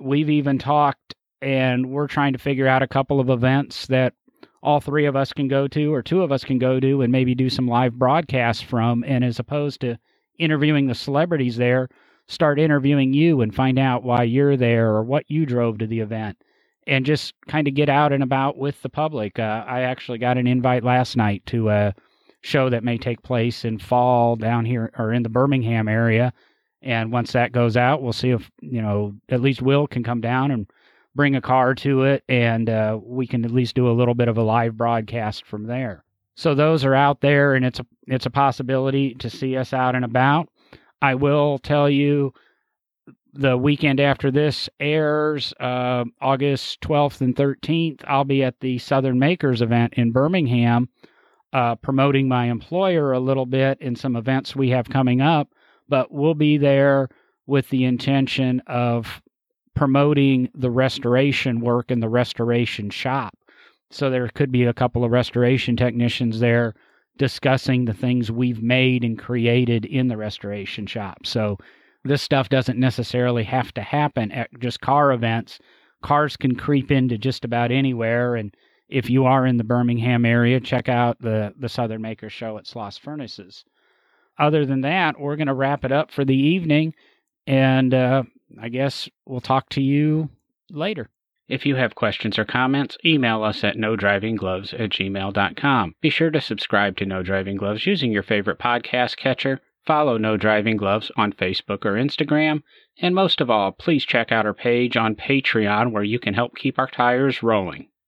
We've even talked, and we're trying to figure out a couple of events that all three of us can go to, or two of us can go to, and maybe do some live broadcasts from, and as opposed to interviewing the celebrities there, start interviewing you and find out why you're there or what you drove to the event, and just kind of get out and about with the public. I actually got an invite last night to a show that may take place in fall down here or in the Birmingham area. And once that goes out, we'll see if, you know, at least Will can come down and bring a car to it. And we can at least do a little bit of a live broadcast from there. So those are out there, and it's a possibility to see us out and about. I will tell you, the weekend after this airs, August 12th and 13th, I'll be at the Southern Makers event in Birmingham, promoting my employer a little bit in some events we have coming up, but we'll be there with the intention of promoting the restoration work in the restoration shop. So there could be a couple of restoration technicians there discussing the things we've made and created in the restoration shop. So this stuff doesn't necessarily have to happen at just car events. Cars can creep into just about anywhere, and if you are in the Birmingham area, check out the Southern Maker Show at Sloss Furnaces. Other than that, we're going to wrap it up for the evening, and I guess we'll talk to you later. If you have questions or comments, email us at nodrivinggloves@gmail.com. Be sure to subscribe to No Driving Gloves using your favorite podcast catcher. Follow No Driving Gloves on Facebook or Instagram. And most of all, please check out our page on Patreon, where you can help keep our tires rolling.